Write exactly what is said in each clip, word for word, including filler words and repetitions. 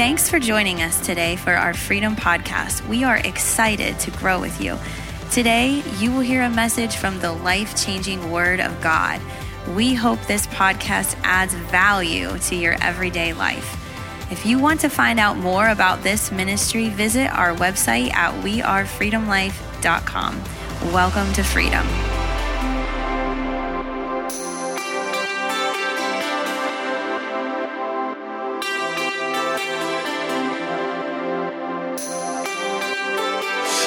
Thanks for joining us today for our Freedom Podcast. We are excited to grow with you. Today, you will hear a message from the life-changing Word of God. We hope this podcast adds value to your everyday life. If you want to find out more about this ministry, visit our website at we are freedom life dot com. Welcome to Freedom.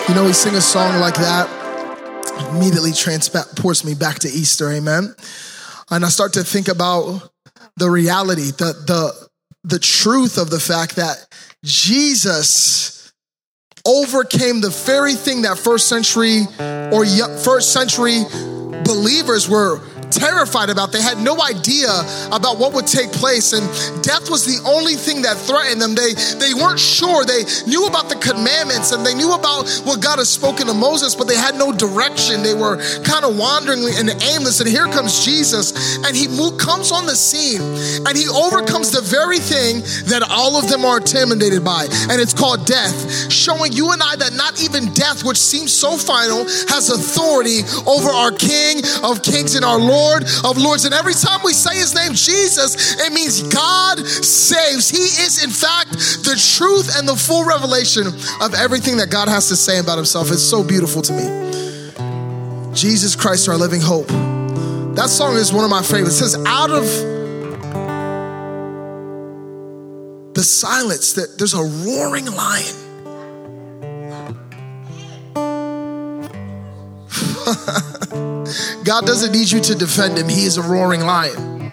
You know, we sing a song like that, immediately transports me back to Easter, amen? And I start to think about the reality, the the the truth of the fact that Jesus overcame the very thing that first century or first century believers were terrified about. They had no idea about what would take place, and death was the only thing that threatened them. They they weren't sure. They knew about the commandments, and they knew about what God has spoken to Moses, but they had no direction. They were kind of wandering and aimless, and here comes Jesus, and he mo- comes on the scene, and he overcomes the very thing that all of them are intimidated by, and it's called death, showing you and I that not even death, which seems so final, has authority over our King of Kings and our Lord of Lords. And every time we say his name, Jesus, it means God saves. He is, in fact, the truth and the full revelation of everything that God has to say about himself. It's so beautiful to me. Jesus Christ, our living hope. That song is one of my favorites. It says, out of the silence, that there's a roaring lion. God doesn't need you to defend him. He is a roaring lion.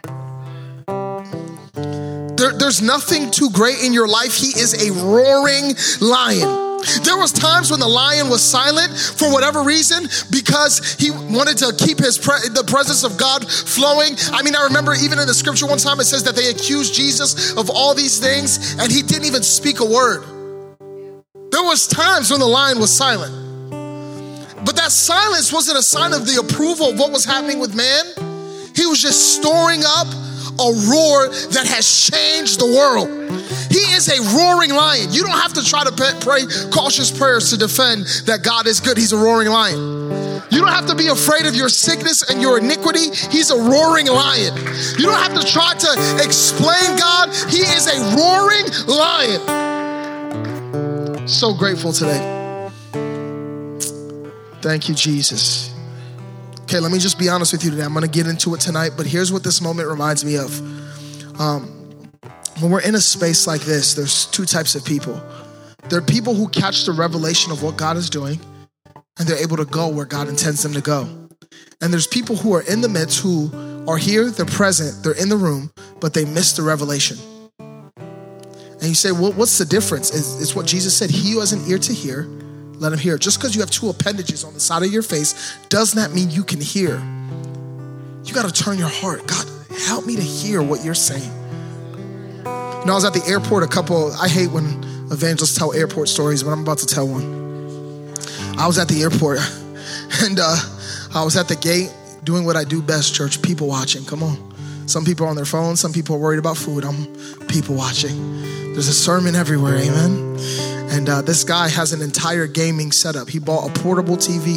There, there's nothing too great in your life. He is a roaring lion. There was times when the lion was silent for whatever reason, because he wanted to keep his pre- the presence of God flowing. I mean, I remember even in the scripture one time it says that they accused Jesus of all these things and he didn't even speak a word. There was times when the lion was silent. But that silence wasn't a sign of the approval of what was happening with man. He was just storing up a roar that has changed the world. He is a roaring lion. You don't have to try to pray cautious prayers to defend that God is good. He's a roaring lion. You don't have to be afraid of your sickness and your iniquity. He's a roaring lion. You don't have to try to explain God. He is a roaring lion. So grateful today. Thank you, Jesus. Okay, let me just be honest with you today. I'm going to get into it tonight, but here's what this moment reminds me of. Um, when we're in a space like this, there's two types of people. There are people who catch the revelation of what God is doing, and they're able to go where God intends them to go. And there's people who are in the midst, who are here, they're present, they're in the room, but they miss the revelation. And you say, well, what's the difference? It's, it's what Jesus said. He who has an ear to hear, let him hear. Just because you have two appendages on the side of your face does not mean you can hear. You got to turn your heart. God, help me to hear what you're saying. You know, I was at the airport a couple, I hate when evangelists tell airport stories, but I'm about to tell one. I was at the airport and uh, I was at the gate doing what I do best, church, people watching. Come on. Some people are on their phones. Some people are worried about food. I'm people watching. There's a sermon everywhere. Amen. And uh, this guy has an entire gaming setup. He bought a portable T V,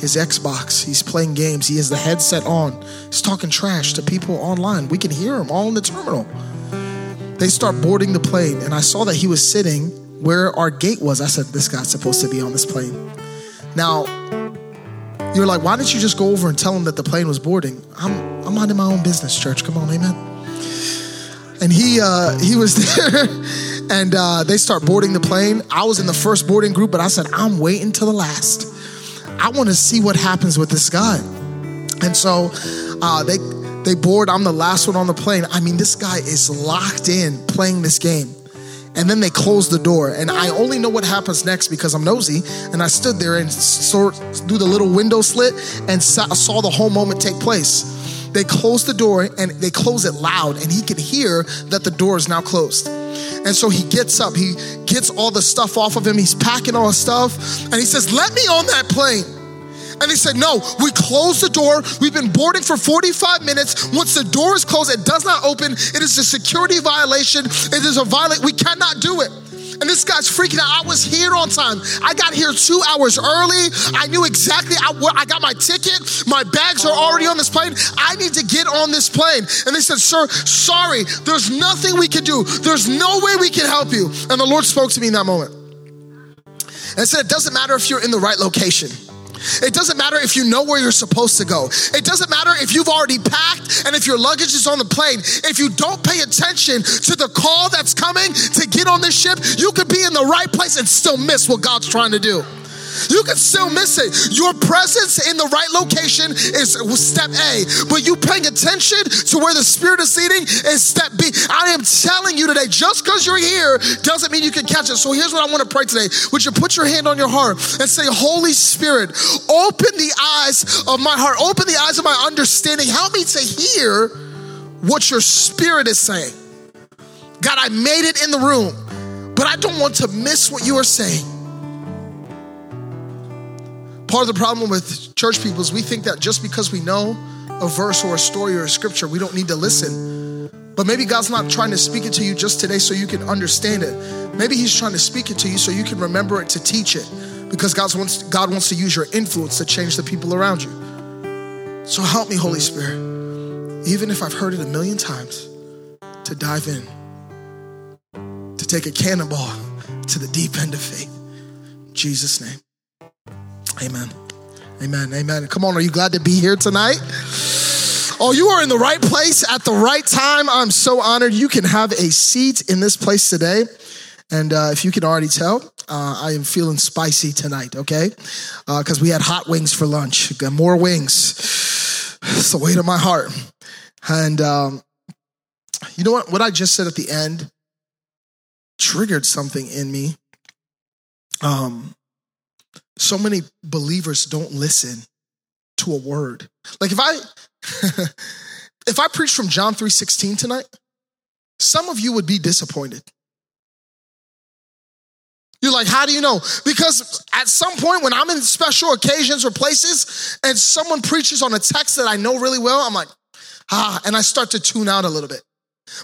his Xbox. He's playing games. He has the headset on. He's talking trash to people online. We can hear him all in the terminal. They start boarding the plane, and I saw that he was sitting where our gate was. I said, this guy's supposed to be on this plane. Now, you're like, why didn't you just go over and tell him that the plane was boarding? I'm, I'm minding my own business, church. Come on, amen. And he uh, he was there, and uh, they start boarding the plane. I was in the first boarding group, but I said, I'm waiting till the last. I want to see what happens with this guy. And so uh, they they board. I'm the last one on the plane. I mean, this guy is locked in playing this game. And then they close the door. And I only know what happens next because I'm nosy. And I stood there and sort through the little window slit and saw the whole moment take place. They close the door, and they close it loud, and he can hear that the door is now closed. And so he gets up. He gets all the stuff off of him. He's packing all his stuff, and he says, let me on that plane. And they said, no, we closed the door. We've been boarding for forty-five minutes. Once the door is closed, it does not open. It is a security violation. It is a violation. We cannot do it. And this guy's freaking out. I was here on time. I got here two hours early. I knew exactly, I, I got my ticket. My bags are already on this plane. I need to get on this plane. And they said, sir, sorry, there's nothing we can do. There's no way we can help you. And the Lord spoke to me in that moment and said, it doesn't matter if you're in the right location. It doesn't matter if you know where you're supposed to go. It doesn't matter if you've already packed and if your luggage is on the plane. If you don't pay attention to the call that's coming to get on this ship, you could be in the right place and still miss what God's trying to do. You can still miss it. Your presence in the right location is step A, but you paying attention to where the Spirit is leading is step B. I am telling you today, just because you're here doesn't mean you can catch it. So here's what I want to pray today. Would you put your hand on your heart and say, Holy Spirit, open the eyes of my heart. Open the eyes of my understanding. Help me to hear what your Spirit is saying. God, I made it in the room, but I don't want to miss what you are saying. Part of the problem with church people is we think that just because we know a verse or a story or a scripture, we don't need to listen. But maybe God's not trying to speak it to you just today so you can understand it. Maybe he's trying to speak it to you so you can remember it to teach it, because God wants, God wants to use your influence to change the people around you. So help me, Holy Spirit, even if I've heard it a million times, to dive in, to take a cannonball to the deep end of faith. In Jesus' name. Amen. Amen. Amen. Come on, are you glad to be here tonight? Oh, you are in the right place at the right time. I'm so honored. You can have a seat in this place today. And uh, if you can already tell, uh, I am feeling spicy tonight, okay? Because uh, we had hot wings for lunch. Got more wings. It's the weight of my heart. And um, you know what? What I just said at the end triggered something in me. Um. So many believers don't listen to a word. Like if I, if I preached from John three sixteen tonight, some of you would be disappointed. You're like, how do you know? Because at some point when I'm in special occasions or places and someone preaches on a text that I know really well, I'm like, ah, and I start to tune out a little bit.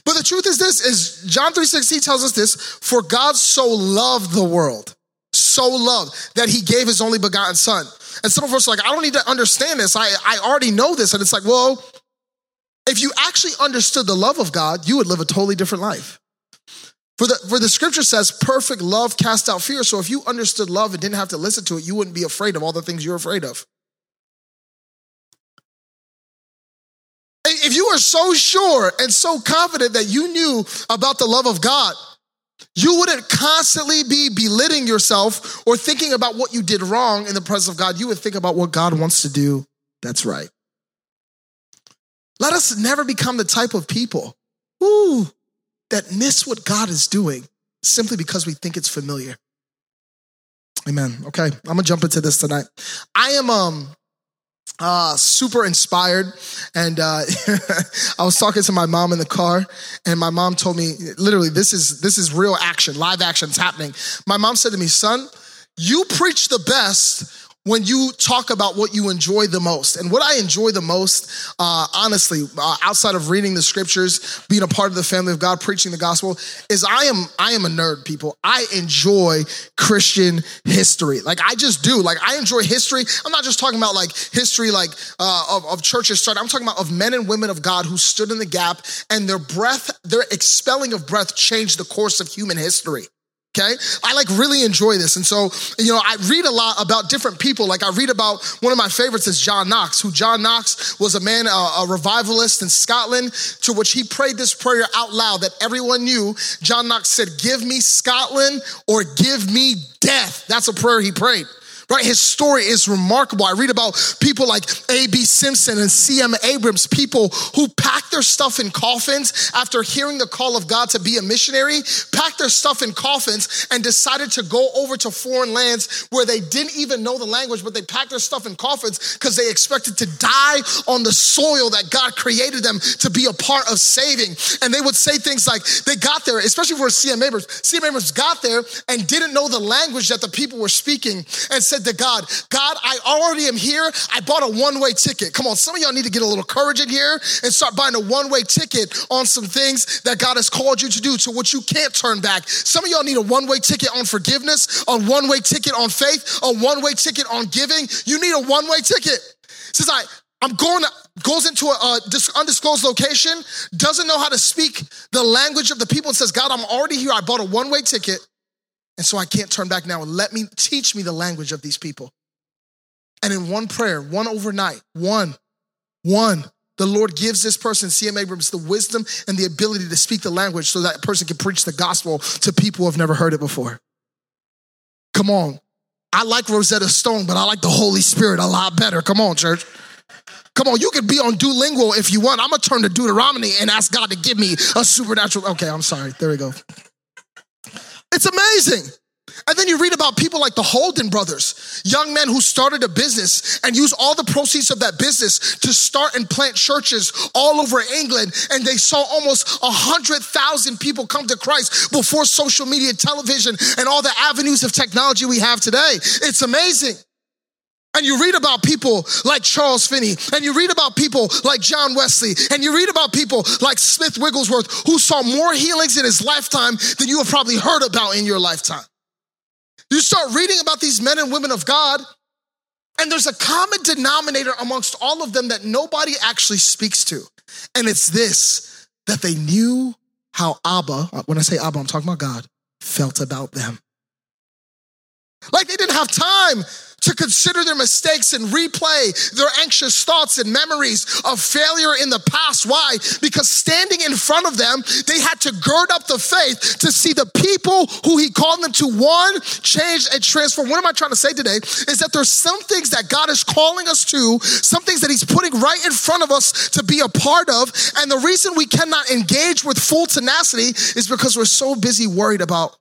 But the truth is this, is John three sixteen tells us this, for God so loved the world. So loved that he gave his only begotten son. And some of us are like, I don't need to understand this. I, I already know this. And it's like, well, if you actually understood the love of God, you would live a totally different life. For the, for the scripture says, perfect love casts out fear. So if you understood love and didn't have to listen to it, you wouldn't be afraid of all the things you're afraid of. If you were so sure and so confident that you knew about the love of God, you wouldn't constantly be belittling yourself or thinking about what you did wrong in the presence of God. You would think about what God wants to do that's right. Let us never become the type of people ooh, that miss what God is doing simply because we think it's familiar. Amen. Okay, I'm going to jump into this tonight. I am... um. Uh, super inspired. And uh, I was talking to my mom in the car, and my mom told me, literally, this is this is real action, live action's happening. My mom said to me, son, you preach the best when you talk about what you enjoy the most. And what I enjoy the most, uh, honestly, uh, outside of reading the scriptures, being a part of the family of God, preaching the gospel, is I am I am a nerd, people. I enjoy Christian history. Like, I just do. Like, I enjoy history. I'm not just talking about, like, history, like, uh, of, of churches started. I'm talking about of men and women of God who stood in the gap, and their breath, their expelling of breath changed the course of human history. Okay, I like really enjoy this. And so, you know, I read a lot about different people. Like I read about one of my favorites is John Knox, who John Knox was a man, a, a revivalist in Scotland, to which he prayed this prayer out loud that everyone knew. John Knox said, give me Scotland or give me death. That's a prayer he prayed. Right, his story is remarkable. I read about people like A B Simpson and C M Abrams, people who packed their stuff in coffins after hearing the call of God to be a missionary, packed their stuff in coffins and decided to go over to foreign lands where they didn't even know the language, but they packed their stuff in coffins because they expected to die on the soil that God created them to be a part of saving. And they would say things like, they got there, especially for C M Abrams. C M Abrams got there and didn't know the language that the people were speaking and said, said to God, God, I already am here. I bought a one-way ticket. Come on, some of y'all need to get a little courage in here and start buying a one-way ticket on some things that God has called you to do, to what you can't turn back. Some of y'all need a one-way ticket on forgiveness, a one-way ticket on faith, a one-way ticket on giving. You need a one-way ticket. Says I, I'm going to, goes into an uh, undisclosed location, doesn't know how to speak the language of the people and says, God, I'm already here. I bought a one-way ticket. And so I can't turn back now. Let me, teach me the language of these people. And in one prayer, one overnight, one, one, the Lord gives this person, C M. Abrams, the wisdom and the ability to speak the language so that person can preach the gospel to people who have never heard it before. Come on. I like Rosetta Stone, but I like the Holy Spirit a lot better. Come on, church. Come on, you can be on Duolingo if you want. I'm going to turn to Deuteronomy and ask God to give me a supernatural. Okay, I'm sorry. There we go. It's amazing. And then you read about people like the Holden brothers, young men who started a business and used all the proceeds of that business to start and plant churches all over England. And they saw almost one hundred thousand people come to Christ before social media, television, and all the avenues of technology we have today. It's amazing. And you read about people like Charles Finney, and you read about people like John Wesley, and you read about people like Smith Wigglesworth, who saw more healings in his lifetime than you have probably heard about in your lifetime. You start reading about these men and women of God, and there's a common denominator amongst all of them that nobody actually speaks to. And it's this, that they knew how Abba, when I say Abba, I'm talking about God, felt about them. Like they didn't have time to consider their mistakes and replay their anxious thoughts and memories of failure in the past. Why? Because standing in front of them, they had to gird up the faith to see the people who he called them to, one, change and transform. What am I trying to say today is that there's some things that God is calling us to, some things that he's putting right in front of us to be a part of. And the reason we cannot engage with full tenacity is because we're so busy worried about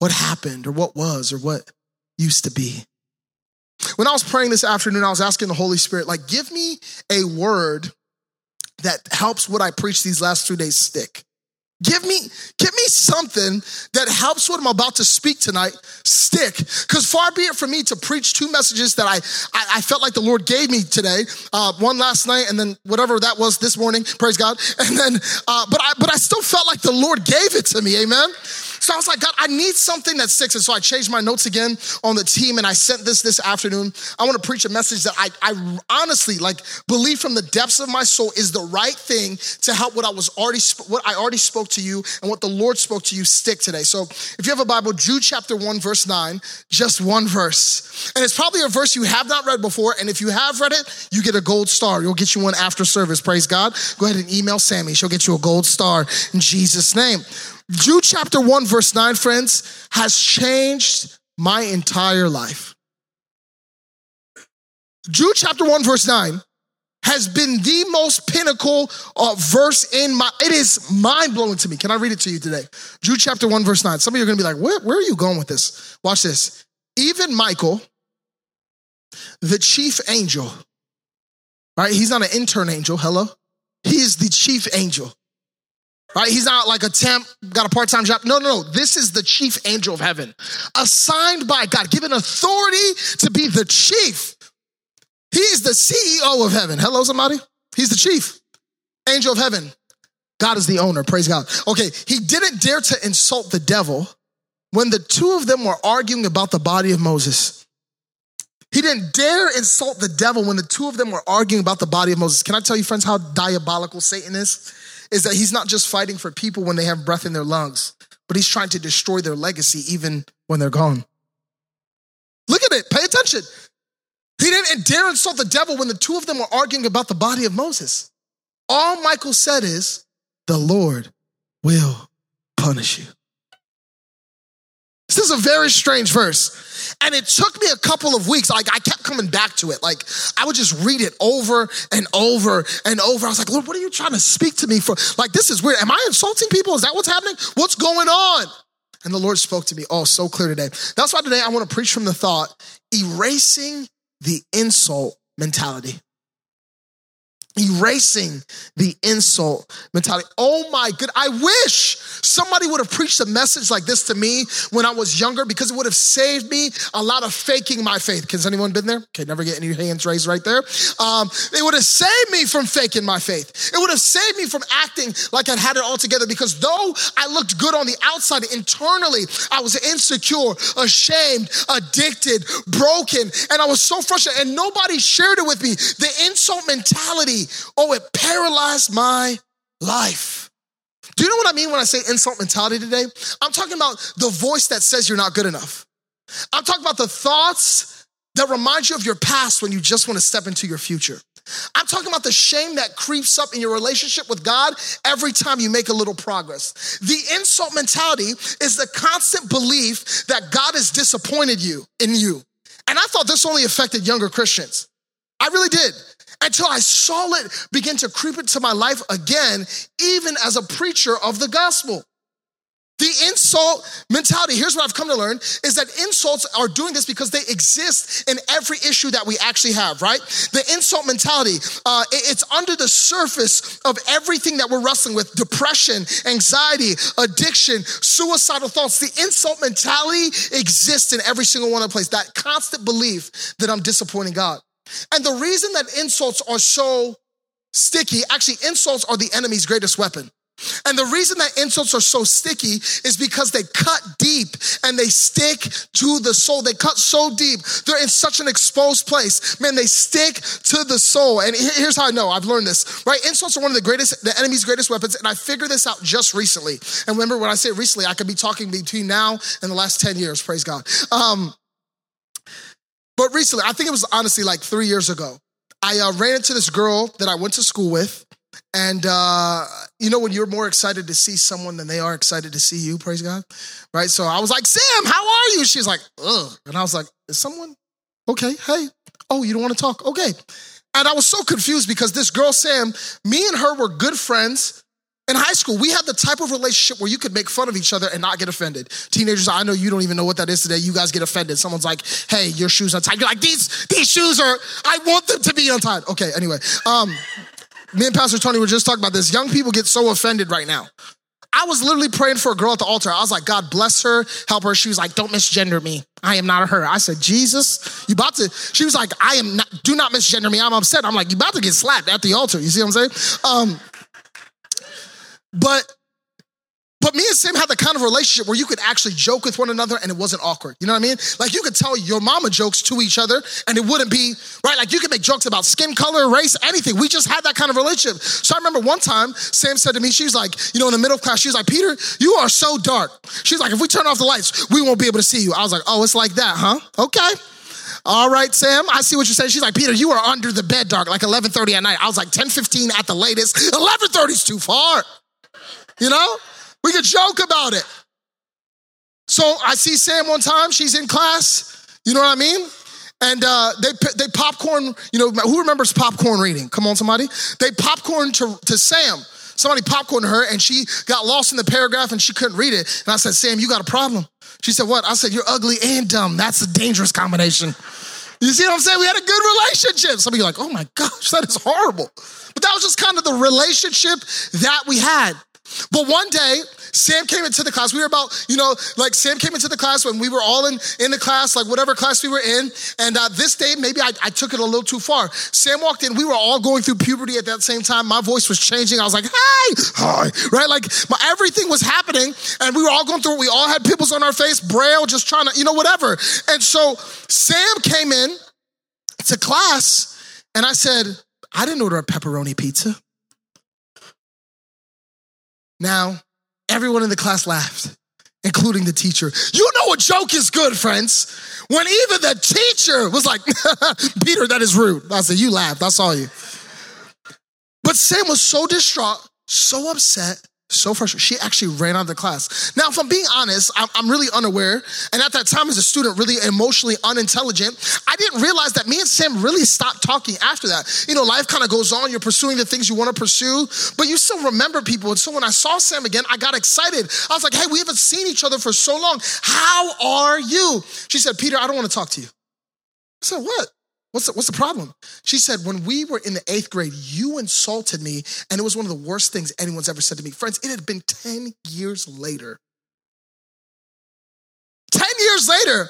what happened or what was or what used to be. When I was praying this afternoon, I was asking the Holy Spirit, like, give me a word that helps what I preach these last two days stick. Give me, give me something that helps what I'm about to speak tonight stick. Because far be it from me to preach two messages that I, I, I felt like the Lord gave me today. Uh, one last night, and then whatever that was this morning, praise God. And then, uh, but I, but I still felt like the Lord gave it to me, amen? So I was like, God, I need something that sticks. And so I changed my notes again on the team, and I sent this this afternoon. I want to preach a message that I, I honestly, like, believe from the depths of my soul is the right thing to help what I was already, what I already spoke to you and what the Lord spoke to you stick today. So if you have a Bible, Jude chapter one, verse nine, just one verse. And it's probably a verse you have not read before. And if you have read it, you get a gold star. We'll get you one after service. Praise God. Go ahead and email Sammy. She'll get you a gold star in Jesus' name. Jude chapter one, verse nine, friends, has changed my entire life. Jude chapter one, verse nine has been the most pinnacle uh, verse in my, it is mind-blowing to me. Can I read it to you today? Jude chapter one, verse nine. Some of you are going to be like, where, where are you going with this? Watch this. Even Michael, the chief angel, right? He's not an intern angel. Hello. He is the chief angel. Right? He's not like a temp, got a part-time job. No, no, no. This is the chief angel of heaven, assigned by God, given authority to be the chief. He is the C E O of heaven. Hello, somebody? He's the chief angel of heaven. God is the owner. Praise God. Okay. He didn't dare to insult the devil when the two of them were arguing about the body of Moses. He didn't dare insult the devil when the two of them were arguing about the body of Moses. Can I tell you, friends, how diabolical Satan is? Is that he's not just fighting for people when they have breath in their lungs, but he's trying to destroy their legacy even when they're gone. Look at it. Pay attention. He didn't dare insult the devil when the two of them were arguing about the body of Moses. All Michael said is, the Lord will punish you. This is a very strange verse. And it took me a couple of weeks. Like, I kept coming back to it. Like, I would just read it over and over and over. I was like, Lord, what are you trying to speak to me for? Like, this is weird. Am I insulting people? Is that what's happening? What's going on? And the Lord spoke to me. Oh, so clear today. That's why today I want to preach from the thought, erasing the insult mentality. erasing the insult mentality. Oh my good. I wish somebody would have preached a message like this to me when I was younger, because it would have saved me a lot of faking my faith. Has anyone been there? Okay, never get any hands raised right there. Um, it would have saved me from faking my faith. It would have saved me from acting like I'd had it all together, because though I looked good on the outside, internally I was insecure, ashamed, addicted, broken, and I was so frustrated, and nobody shared it with me. The insult mentality, oh, it paralyzed my life. Do you know what I mean when I say insult mentality today? I'm talking about the voice that says you're not good enough. I'm talking about the thoughts that remind you of your past when you just want to step into your future. I'm talking about the shame that creeps up in your relationship with God every time you make a little progress. The insult mentality is the constant belief that God has disappointed you in you. And I thought this only affected younger Christians. I really did. Until I saw it begin to creep into my life again, even as a preacher of the gospel. The insult mentality, here's what I've come to learn, is that insults are doing this because they exist in every issue that we actually have, right? The insult mentality, uh, it's under the surface of everything that we're wrestling with: depression, anxiety, addiction, suicidal thoughts. The insult mentality exists in every single one of the places, that constant belief that I'm disappointing God. And the reason that insults are so sticky, actually insults are the enemy's greatest weapon. And the reason that insults are so sticky is because they cut deep and they stick to the soul. They cut so deep. They're in such an exposed place. Man, they stick to the soul. And here's how I know. I've learned this, right? Insults are one of the greatest, the enemy's greatest weapons. And I figured this out just recently. And remember, when I say recently, I could be talking between now and the last ten years. Praise God. Um, but recently, I think it was honestly like three years ago, I uh, ran into this girl that I went to school with. And, uh, you know, when you're more excited to see someone than they are excited to see you, praise God, right? So I was like, Sam, how are you? She's like, ugh. And I was like, is someone okay? Hey, oh, you don't want to talk? Okay. And I was so confused because this girl, Sam, me and her were good friends in high school. We had the type of relationship where you could make fun of each other and not get offended. Teenagers, I know you don't even know what that is today. You guys get offended. Someone's like, hey, your shoes untied. You're like, these, these shoes are, I want them to be untied. Okay, anyway. Um... Me and Pastor Tony were just talking about this. Young people get so offended right now. I was literally praying for a girl at the altar. I was like, God bless her, help her. She was like, don't misgender me. I am not her. I said, Jesus, you about to, she was like, I am not, do not misgender me. I'm upset. I'm like, you about to get slapped at the altar. You see what I'm saying? Um, but, but me and Sam had the kind of relationship where you could actually joke with one another and it wasn't awkward. You know what I mean? Like, you could tell your mama jokes to each other and it wouldn't be, right? Like, you could make jokes about skin color, race, anything. We just had that kind of relationship. So I remember one time Sam said to me, she was like, you know, in the middle of class, she was like, Peter, you are so dark. She's like, if we turn off the lights, we won't be able to see you. I was like, oh, it's like that, huh? Okay. All right, Sam, I see what you're saying. She's like, Peter, you are under the bed dark, like eleven thirty at night. I was like, ten fifteen at the latest. eleven thirty is too far, you know? We could joke about it. So I see Sam one time. She's in class. You know what I mean? And uh, they they popcorn, you know, who remembers popcorn reading? Come on, somebody. They popcorn to, to Sam. Somebody popcorned her and she got lost in the paragraph and she couldn't read it. And I said, Sam, you got a problem. She said, what? I said, you're ugly and dumb. That's a dangerous combination. You see what I'm saying? We had a good relationship. Some of you are like, oh my gosh, that is horrible. But that was just kind of the relationship that we had. But one day, Sam came into the class. We were about, you know, like Sam came into the class when we were all in, in the class, like whatever class we were in. And uh, this day, maybe I, I took it a little too far. Sam walked in. We were all going through puberty at that same time. My voice was changing. I was like, hi, hi, right? Like my, everything was happening. And we were all going through it. We all had pimples on our face, braille, just trying to, you know, whatever. And so Sam came in to class and I said, I didn't order a pepperoni pizza. Now, everyone in the class laughed, including the teacher. You know a joke is good, friends, when even the teacher was like, Peter, that is rude. I said, you laughed. I saw you. But Sam was so distraught, so upset, so frustrated. She actually ran out of the class. Now, if I'm being honest, I'm, I'm really unaware. And at that time, as a student, really emotionally unintelligent, I didn't realize that me and Sam really stopped talking after that. You know, life kind of goes on. You're pursuing the things you want to pursue, but you still remember people. And so when I saw Sam again, I got excited. I was like, hey, we haven't seen each other for so long. How are you? She said, Peter, I don't want to talk to you. I said, what? What's the, what's the problem? She said, when we were in the eighth grade, you insulted me, and it was one of the worst things anyone's ever said to me. Friends, it had been ten years later. ten years later,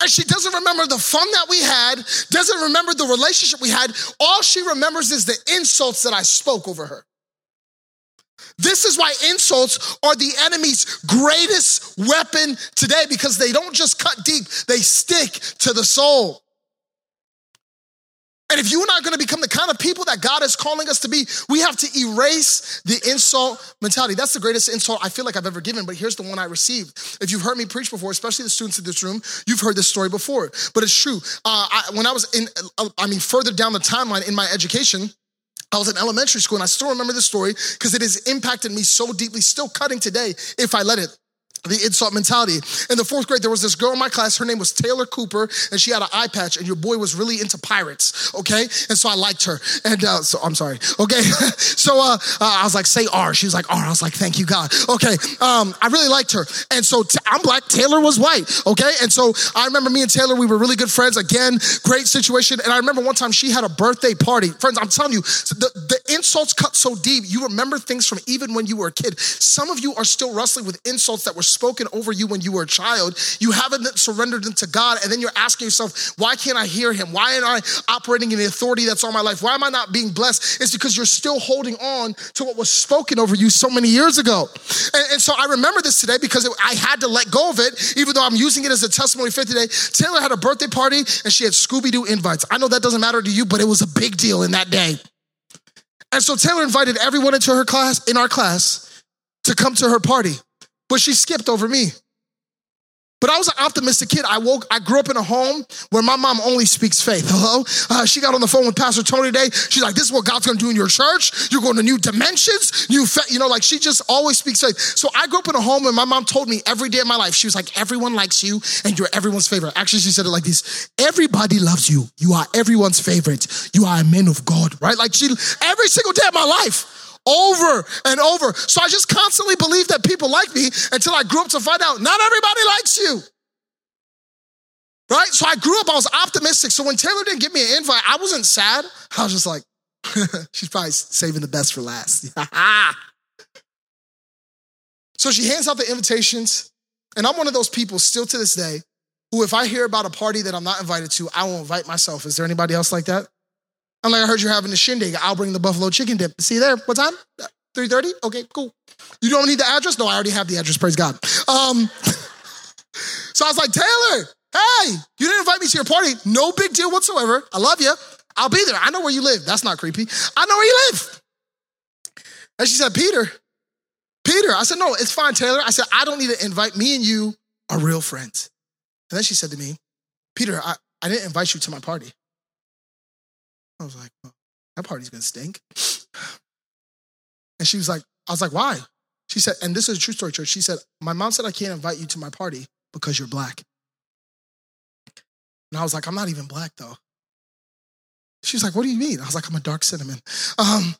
and she doesn't remember the fun that we had, doesn't remember the relationship we had. All she remembers is the insults that I spoke over her. This is why insults are the enemy's greatest weapon today, because they don't just cut deep, they stick to the soul. And if you and I are going to become the kind of people that God is calling us to be, we have to erase the insult mentality. That's the greatest insult I feel like I've ever given, but here's the one I received. If you've heard me preach before, especially the students in this room, you've heard this story before, but it's true. Uh, I, when I was in, I mean, further down the timeline in my education, I was in elementary school, and I still remember this story because it has impacted me so deeply, still cutting today if I let it. The insult mentality. In the fourth grade, there was this girl in my class. Her name was Taylor Cooper, and she had an eye patch, and your boy was really into pirates, okay? And so I liked her. And uh, so, I'm sorry, okay? so uh, uh, I was like, say R. She was like, R. I was like, thank you, God. Okay, um, I really liked her. And so t- I'm black, Taylor was white, okay? And so I remember me and Taylor, we were really good friends. Again, great situation. And I remember one time she had a birthday party. Friends, I'm telling you, the, the insults cut so deep. You remember things from even when you were a kid. Some of you are still wrestling with insults that were spoken over you when you were a child. You haven't surrendered them to God, and then you're asking yourself, why can't I hear him? Why am I operating in the authority that's on my life? Why am I not being blessed? It's because you're still holding on to what was spoken over you so many years ago. And, and so I remember this today because it, I had to let go of it, even though I'm using it as a testimony for today. Taylor had a birthday party, and she had Scooby-Doo invites. I know that doesn't matter to you, but it was a big deal in that day. And so Taylor invited everyone into her class, in our class, to come to her party. But she skipped over me. But I was an optimistic kid. I woke. I grew up in a home where my mom only speaks faith. Hello? Uh, she got on the phone with Pastor Tony today. She's like, this is what God's going to do in your church. You're going to new dimensions. New, fa-. You know, like she just always speaks faith. So I grew up in a home where my mom told me every day of my life, she was like, everyone likes you and you're everyone's favorite. Actually, she said it like this. Everybody loves you. You are everyone's favorite. You are a man of God, right? Like she, every single day of my life. Over and over. So I just constantly believed that people liked me until I grew up to find out not everybody likes you. Right? So I grew up, I was optimistic. So when Taylor didn't give me an invite, I wasn't sad. I was just like, she's probably saving the best for last. So she hands out the invitations. And I'm one of those people still to this day who, if I hear about a party that I'm not invited to, I will invite myself. Is there anybody else like that? I'm like, I heard you're having a shindig. I'll bring the buffalo chicken dip. See you there. What time? three thirty? Okay, cool. You don't need the address? No, I already have the address. Praise God. Um, so I was like, Taylor, hey, you didn't invite me to your party. No big deal whatsoever. I love you. I'll be there. I know where you live. That's not creepy. I know where you live. And she said, Peter, Peter. I said, no, it's fine, Taylor. I said, I don't need to invite. Me and you are real friends. And then she said to me, Peter, I, I didn't invite you to my party. I was like, well, that party's gonna stink. And she was like, I was like, why? She said, and this is a true story, church. She said, my mom said I can't invite you to my party because you're black. And I was like, I'm not even black though. She's like, what do you mean? I was like, I'm a dark cinnamon. Um,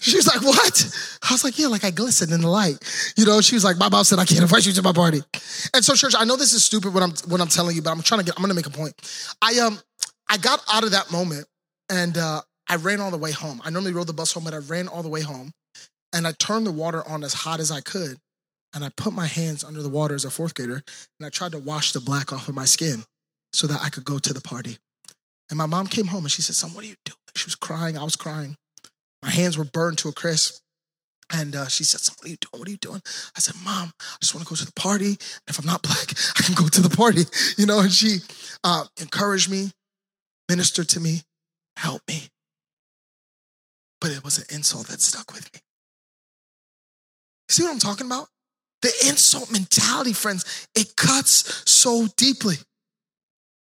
she was like, what? I was like, yeah, like I glisten in the light. You know, she was like, my mom said I can't invite you to my party. And so, church, I know this is stupid what I'm what I'm telling you, but I'm trying to get, I'm gonna make a point. I um. I got out of that moment and uh, I ran all the way home. I normally rode the bus home, but I ran all the way home and I turned the water on as hot as I could. And I put my hands under the water as a fourth grader and I tried to wash the black off of my skin so that I could go to the party. And my mom came home and she said, Son, what are you doing? She was crying. I was crying. My hands were burned to a crisp. And uh, she said, Son, what are you doing? What are you doing? I said, Mom, I just want to go to the party. And if I'm not black, I can go to the party. You know, and she uh, encouraged me. Minister to me, help me. But it was an insult that stuck with me. See what I'm talking about? The insult mentality, friends, it cuts so deeply.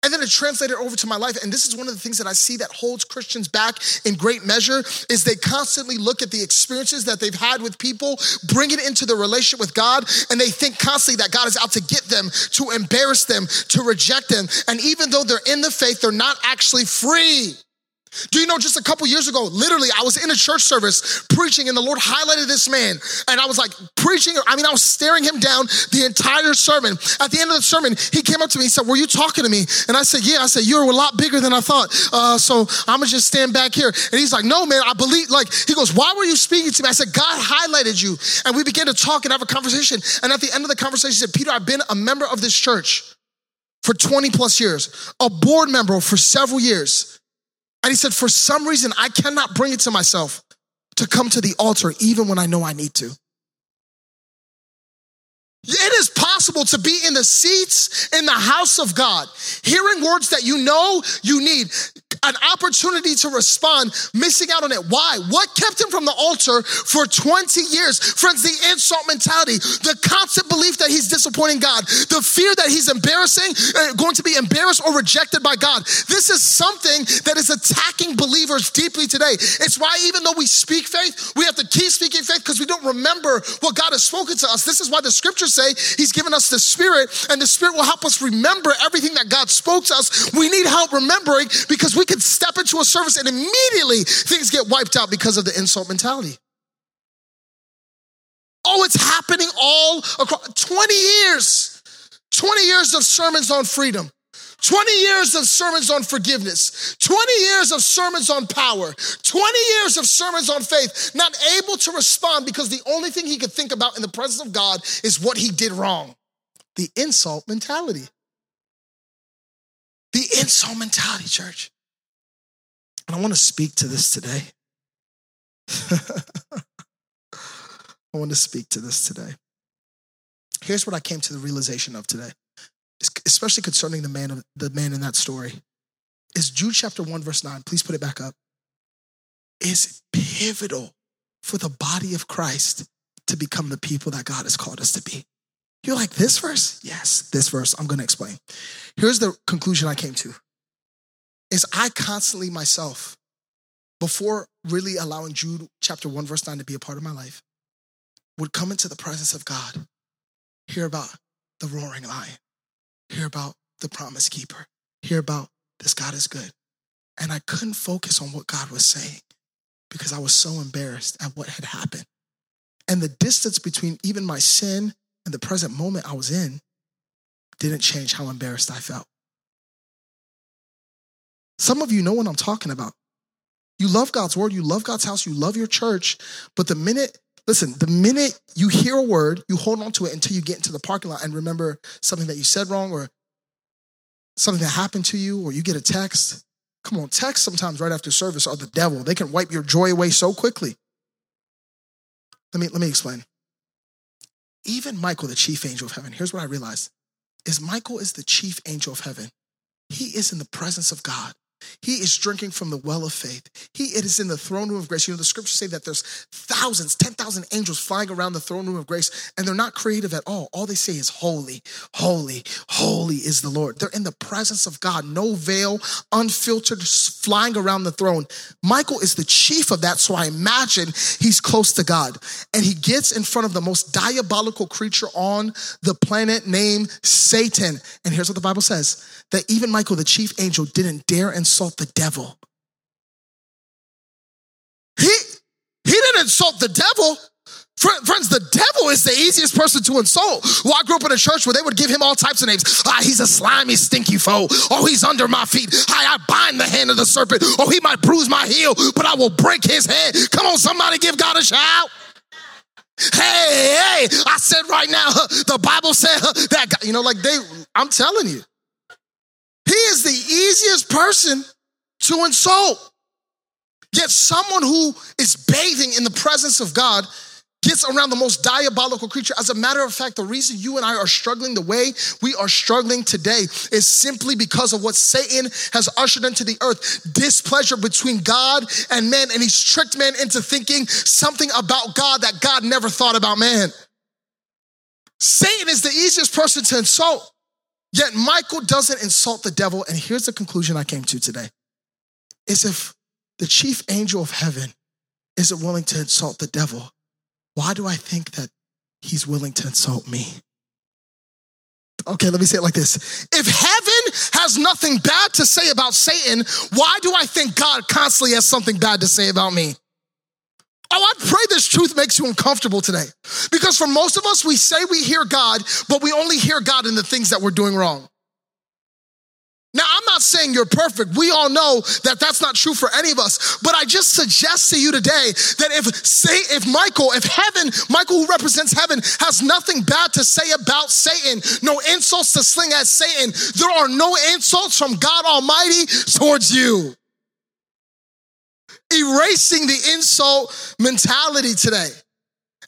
And then it translated over to my life. And this is one of the things that I see that holds Christians back in great measure is they constantly look at the experiences that they've had with people, bring it into their relationship with God, and they think constantly that God is out to get them, to embarrass them, to reject them. And even though they're in the faith, they're not actually free. Do you know, just a couple years ago, literally, I was in a church service preaching, and the Lord highlighted this man. And I was like preaching. I mean, I was staring him down the entire sermon. At the end of the sermon, he came up to me. He said, "Were you talking to me?" And I said, "Yeah." I said, "You're a lot bigger than I thought. Uh, so I'm going to just stand back here." And he's like, "No, man, I believe," like, he goes, "Why were you speaking to me?" I said, "God highlighted you." And we began to talk and have a conversation. And at the end of the conversation, he said, "Peter, I've been a member of this church for twenty plus years, a board member for several years. And he said, for some reason, I cannot bring it to myself to come to the altar even when I know I need to." It is possible to be in the seats in the house of God, hearing words that you know you need, an opportunity to respond, missing out on it. Why? What kept him from the altar for twenty years? Friends, the insult mentality, the constant belief that he's disappointing God, the fear that he's embarrassing, uh, going to be embarrassed or rejected by God. This is something that is attacking believers deeply today. It's why even though we speak faith, we have to keep speaking faith because we don't remember what God has spoken to us. This is why the scriptures say he's given us the Spirit, and the Spirit will help us remember everything that God spoke to us. We need help remembering because we can step into a service and immediately things get wiped out because of the insult mentality. Oh, it's happening all across. twenty years, twenty years of sermons on freedom. twenty years of sermons on forgiveness, twenty years of sermons on power, twenty years of sermons on faith, not able to respond because the only thing he could think about in the presence of God is what he did wrong. The insult mentality. The insult mentality, church. And I want to speak to this today. I want to speak to this today. Here's what I came to the realization of today, especially concerning the man of, the man in that story, is Jude chapter one, verse nine, please put it back up, is pivotal for the body of Christ to become the people that God has called us to be. You're like, this verse? Yes, this verse. I'm going to explain. Here's the conclusion I came to, is I constantly myself, before really allowing Jude chapter one, verse nine to be a part of my life, would come into the presence of God, hear about the roaring lion, hear about the promise keeper, hear about this God is good. And I couldn't focus on what God was saying because I was so embarrassed at what had happened. And the distance between even my sin and the present moment I was in didn't change how embarrassed I felt. Some of you know what I'm talking about. You love God's word, you love God's house, you love your church, but the minute Listen, the minute you hear a word, you hold on to it until you get into the parking lot and remember something that you said wrong or something that happened to you, or you get a text. Come on, texts sometimes right after service are the devil. They can wipe your joy away so quickly. Let me, let me explain. Even Michael, the chief angel of heaven, here's what I realized, is Michael is the chief angel of heaven. He is in the presence of God. He is drinking from the well of faith. He is in the throne room of grace. You know, the scriptures say that there's thousands, ten thousand angels flying around the throne room of grace, and they're not creative at all. All they say is holy, holy, holy is the Lord. They're in the presence of God, no veil, unfiltered, flying around the throne. Michael is the chief of that, so I imagine he's close to God. And he gets in front of the most diabolical creature on the planet named Satan. And here's what the Bible says, that even Michael, the chief angel, didn't dare insult the devil. He, he didn't insult the devil. Friends, the devil is the easiest person to insult. Well, I grew up in a church where they would give him all types of names. Ah, he's a slimy, stinky foe. Oh, he's under my feet. I, I bind the hand of the serpent. Oh, he might bruise my heel, but I will break his head. Come on, somebody give God a shout. Hey, hey, I said right now, the Bible said that, God, you know, like they, I'm telling you, he is the easiest person to insult. Yet someone who is bathing in the presence of God gets around the most diabolical creature. As a matter of fact, the reason you and I are struggling the way we are struggling today is simply because of what Satan has ushered into the earth, displeasure between God and man. And he's tricked man into thinking something about God that God never thought about man. Satan is the easiest person to insult. Yet Michael doesn't insult the devil. And here's the conclusion I came to today. Is if the chief angel of heaven isn't willing to insult the devil, why do I think that he's willing to insult me? Okay, let me say it like this. If heaven has nothing bad to say about Satan, why do I think God constantly has something bad to say about me? Oh, I pray this truth makes you uncomfortable today. Because for most of us, we say we hear God, but we only hear God in the things that we're doing wrong. Now, I'm not saying you're perfect. We all know that that's not true for any of us. But I just suggest to you today that if say, if Michael, if heaven, Michael who represents heaven, has nothing bad to say about Satan, no insults to sling at Satan, there are no insults from God Almighty towards you. Erasing the insult mentality today.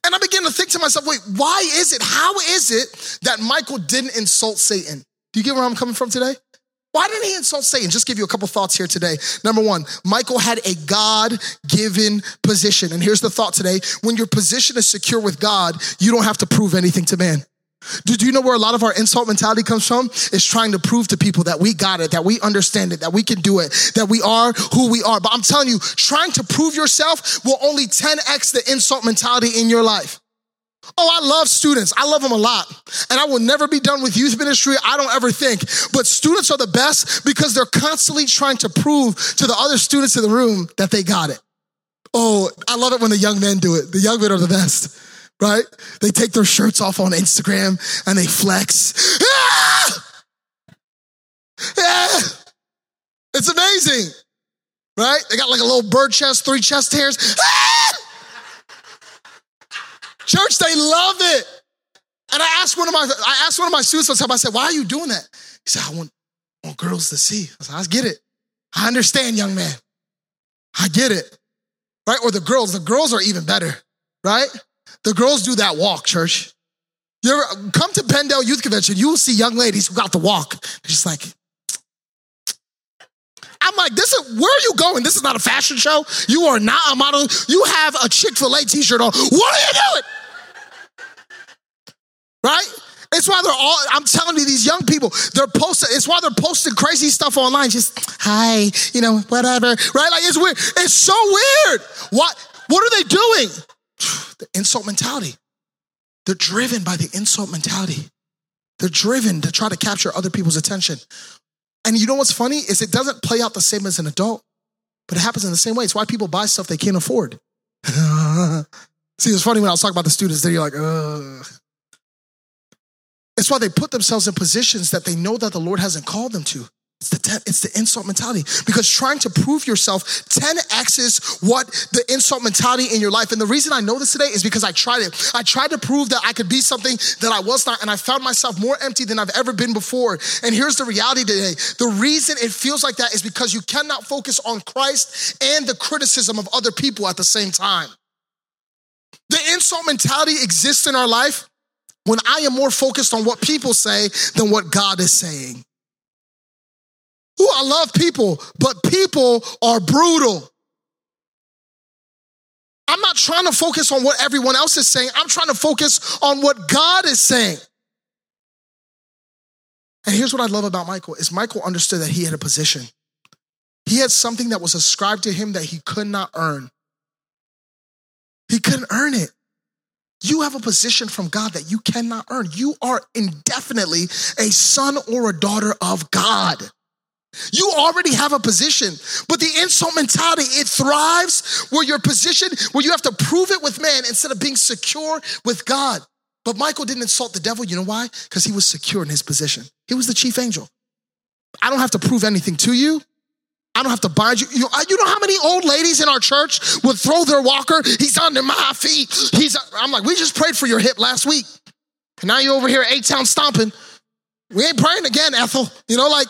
And I began to think to myself, wait, why is it, how is it that Michael didn't insult Satan? Do you get where I'm coming from today? Why didn't he insult Satan? Just give you a couple thoughts here today. Number one, Michael had a God-given position. And here's the thought today. When your position is secure with God, you don't have to prove anything to man. Do, do you know where a lot of our insult mentality comes from? It's trying to prove to people that we got it, that we understand it, that we can do it, that we are who we are. But I'm telling you, trying to prove yourself will only ten x the insult mentality in your life. Oh, I love students. I love them a lot. And I will never be done with youth ministry. I don't ever think. But students are the best because they're constantly trying to prove to the other students in the room that they got it. Oh, I love it when the young men do it. The young men are the best, right? They take their shirts off on Instagram and they flex. Ah! Yeah! It's amazing, right? They got like a little bird chest, three chest hairs. Ah! Church, they love it. And I asked one of my, I asked one of my students one time, I said, why are you doing that? He said, I want, I want girls to see. I said, I get it. I understand, young man. I get it. Right? Or the girls, the girls are even better, right? The girls do that walk, church. You ever come to Penndale Youth Convention, you will see young ladies who got the walk. They're just like, I'm like, this is, where are you going? This is not a fashion show. You are not a model. You have a Chick-fil-A t-shirt on. What are you doing? Right? It's why they're all, I'm telling you, these young people, they're posting, it's why they're posting crazy stuff online. Just, hi, you know, whatever. Right? Like, it's weird. It's so weird. What, what are they doing? The insult mentality. They're driven by the insult mentality. They're driven to try to capture other people's attention. And you know what's funny is it doesn't play out the same as an adult, but it happens in the same way. It's why people buy stuff they can't afford. See, it's funny when I was talking about the students, they're like, ugh. It's why they put themselves in positions that they know that the Lord hasn't called them to. It's the, te- it's the insult mentality, because trying to prove yourself ten x's what the insult mentality in your life. And the reason I know this today is because I tried it. I tried to prove that I could be something that I was not, and I found myself more empty than I've ever been before. And here's the reality today. The reason it feels like that is because you cannot focus on Christ and the criticism of other people at the same time. The insult mentality exists in our life when I am more focused on what people say than what God is saying. Ooh, I love people, but people are brutal. I'm not trying to focus on what everyone else is saying. I'm trying to focus on what God is saying. And here's what I love about Michael is Michael understood that he had a position. He had something that was ascribed to him that he could not earn. He couldn't earn it. You have a position from God that you cannot earn. You are indefinitely a son or a daughter of God. You already have a position, but the insult mentality, it thrives where your position, where you have to prove it with man instead of being secure with God. But Michael didn't insult the devil. You know why? Because he was secure in his position. He was the chief angel. I don't have to prove anything to you. I don't have to bind you. You, you know how many old ladies in our church would throw their walker? He's under my feet. He's. I'm like, we just prayed for your hip last week. And now you're over here eight-town stomping. We ain't praying again, Ethel. You know, like,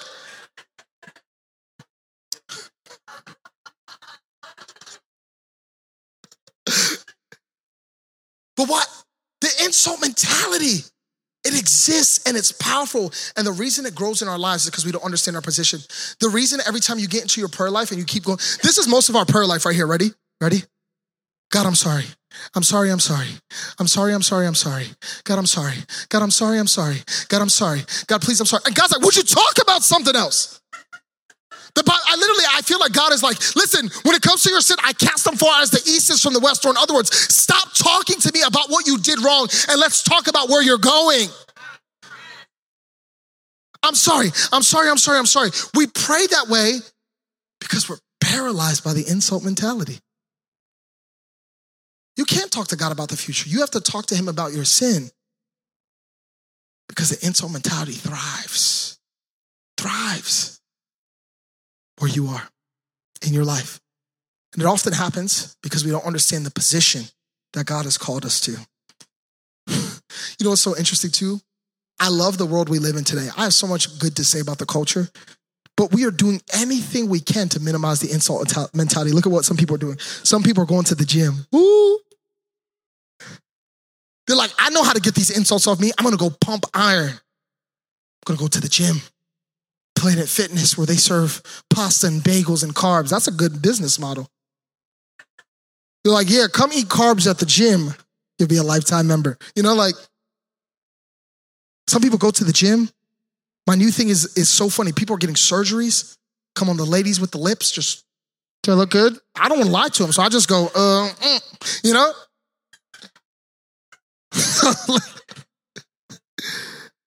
but what? The insult mentality, it exists and it's powerful. And the reason it grows in our lives is because we don't understand our position. The reason every time you get into your prayer life and you keep going, this is most of our prayer life right here. Ready? Ready? God, I'm sorry. I'm sorry, I'm sorry. I'm sorry, I'm sorry, I'm sorry. God, I'm sorry. God, I'm sorry, I'm sorry. God, I'm sorry. God, please, I'm sorry. And God's like, would you talk about something else? The Bible, I literally, I feel like God is like, listen, when it comes to your sin, I cast them far as the east is from the west. Or in other words, stop talking to me about what you did wrong and let's talk about where you're going. I'm sorry, I'm sorry, I'm sorry, I'm sorry. We pray that way because we're paralyzed by the insult mentality. You can't talk to God about the future. You have to talk to him about your sin because the insult mentality thrives, thrives where you are in your life. And it often happens because we don't understand the position that God has called us to. You know what's so interesting too? I love the world we live in today. I have so much good to say about the culture, but we are doing anything we can to minimize the insult mentality. Look at what some people are doing. Some people are going to the gym. Woo! They're like, I know how to get these insults off me. I'm going to go pump iron. I'm going to go to the gym. Planet Fitness, where they serve pasta and bagels and carbs. That's a good business model. You're like, yeah, come eat carbs at the gym. You'll be a lifetime member. You know, like, some people go to the gym. My new thing is, is so funny. People are getting surgeries. Come on, the ladies with the lips, just, do I look good? I don't want to lie to them, so I just go, uh, mm, you know?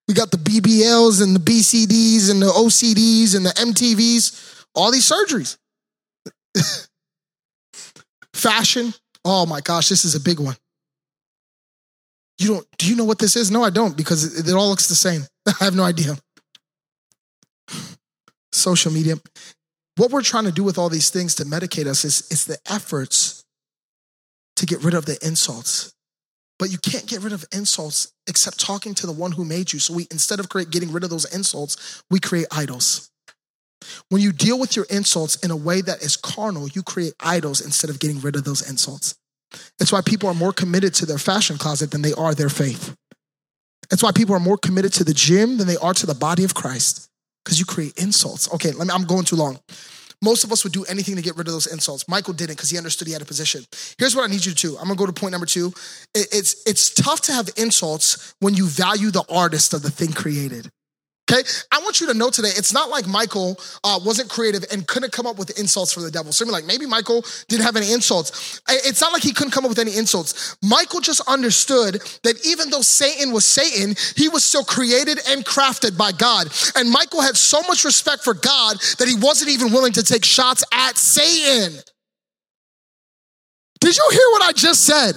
We got the B B Ls and the B C Ds and the O C Ds and the M T Vs, all these surgeries. Fashion. Oh my gosh, this is a big one. You don't, do you know what this is? No, I don't, because it, it all looks the same. I have no idea. Social media. What we're trying to do with all these things to medicate us is it's the efforts to get rid of the insults. But you can't get rid of insults except talking to the one who made you. So we, instead of create, getting rid of those insults, we create idols. When you deal with your insults in a way that is carnal, you create idols instead of getting rid of those insults. That's why people are more committed to their fashion closet than they are their faith. That's why people are more committed to the gym than they are to the body of Christ, because you create insults. Okay, let me, I'm going too long. Most of us would do anything to get rid of those insults. Michael didn't because he understood he had a position. Here's what I need you to do. I'm going to go to point number two. It, it's, it's tough to have insults when you value the artist of the thing created. Okay, I want you to know today, it's not like Michael uh, wasn't creative and couldn't come up with insults for the devil. So you're like, maybe Michael didn't have any insults. It's not like he couldn't come up with any insults. Michael just understood that even though Satan was Satan, he was still created and crafted by God. And Michael had so much respect for God that he wasn't even willing to take shots at Satan. Did you hear what I just said?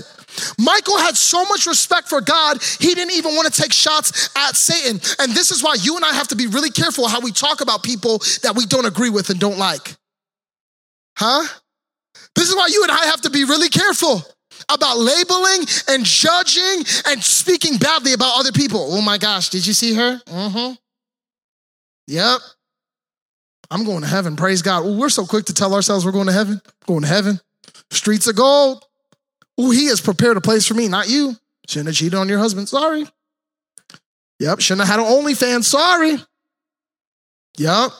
Michael had so much respect for God, he didn't even want to take shots at Satan. And this is why you and I have to be really careful how we talk about people that we don't agree with and don't like. Huh? This is why you and I have to be really careful about labeling and judging and speaking badly about other people. Oh my gosh, did you see her? Mm-hmm. Yep. I'm going to heaven, praise God. Ooh, we're so quick to tell ourselves we're going to heaven. Going to heaven. Streets of gold. Ooh, he has prepared a place for me, not you. Shouldn't have cheated on your husband. Sorry. Yep. Shouldn't have had an OnlyFans. Sorry. Yep.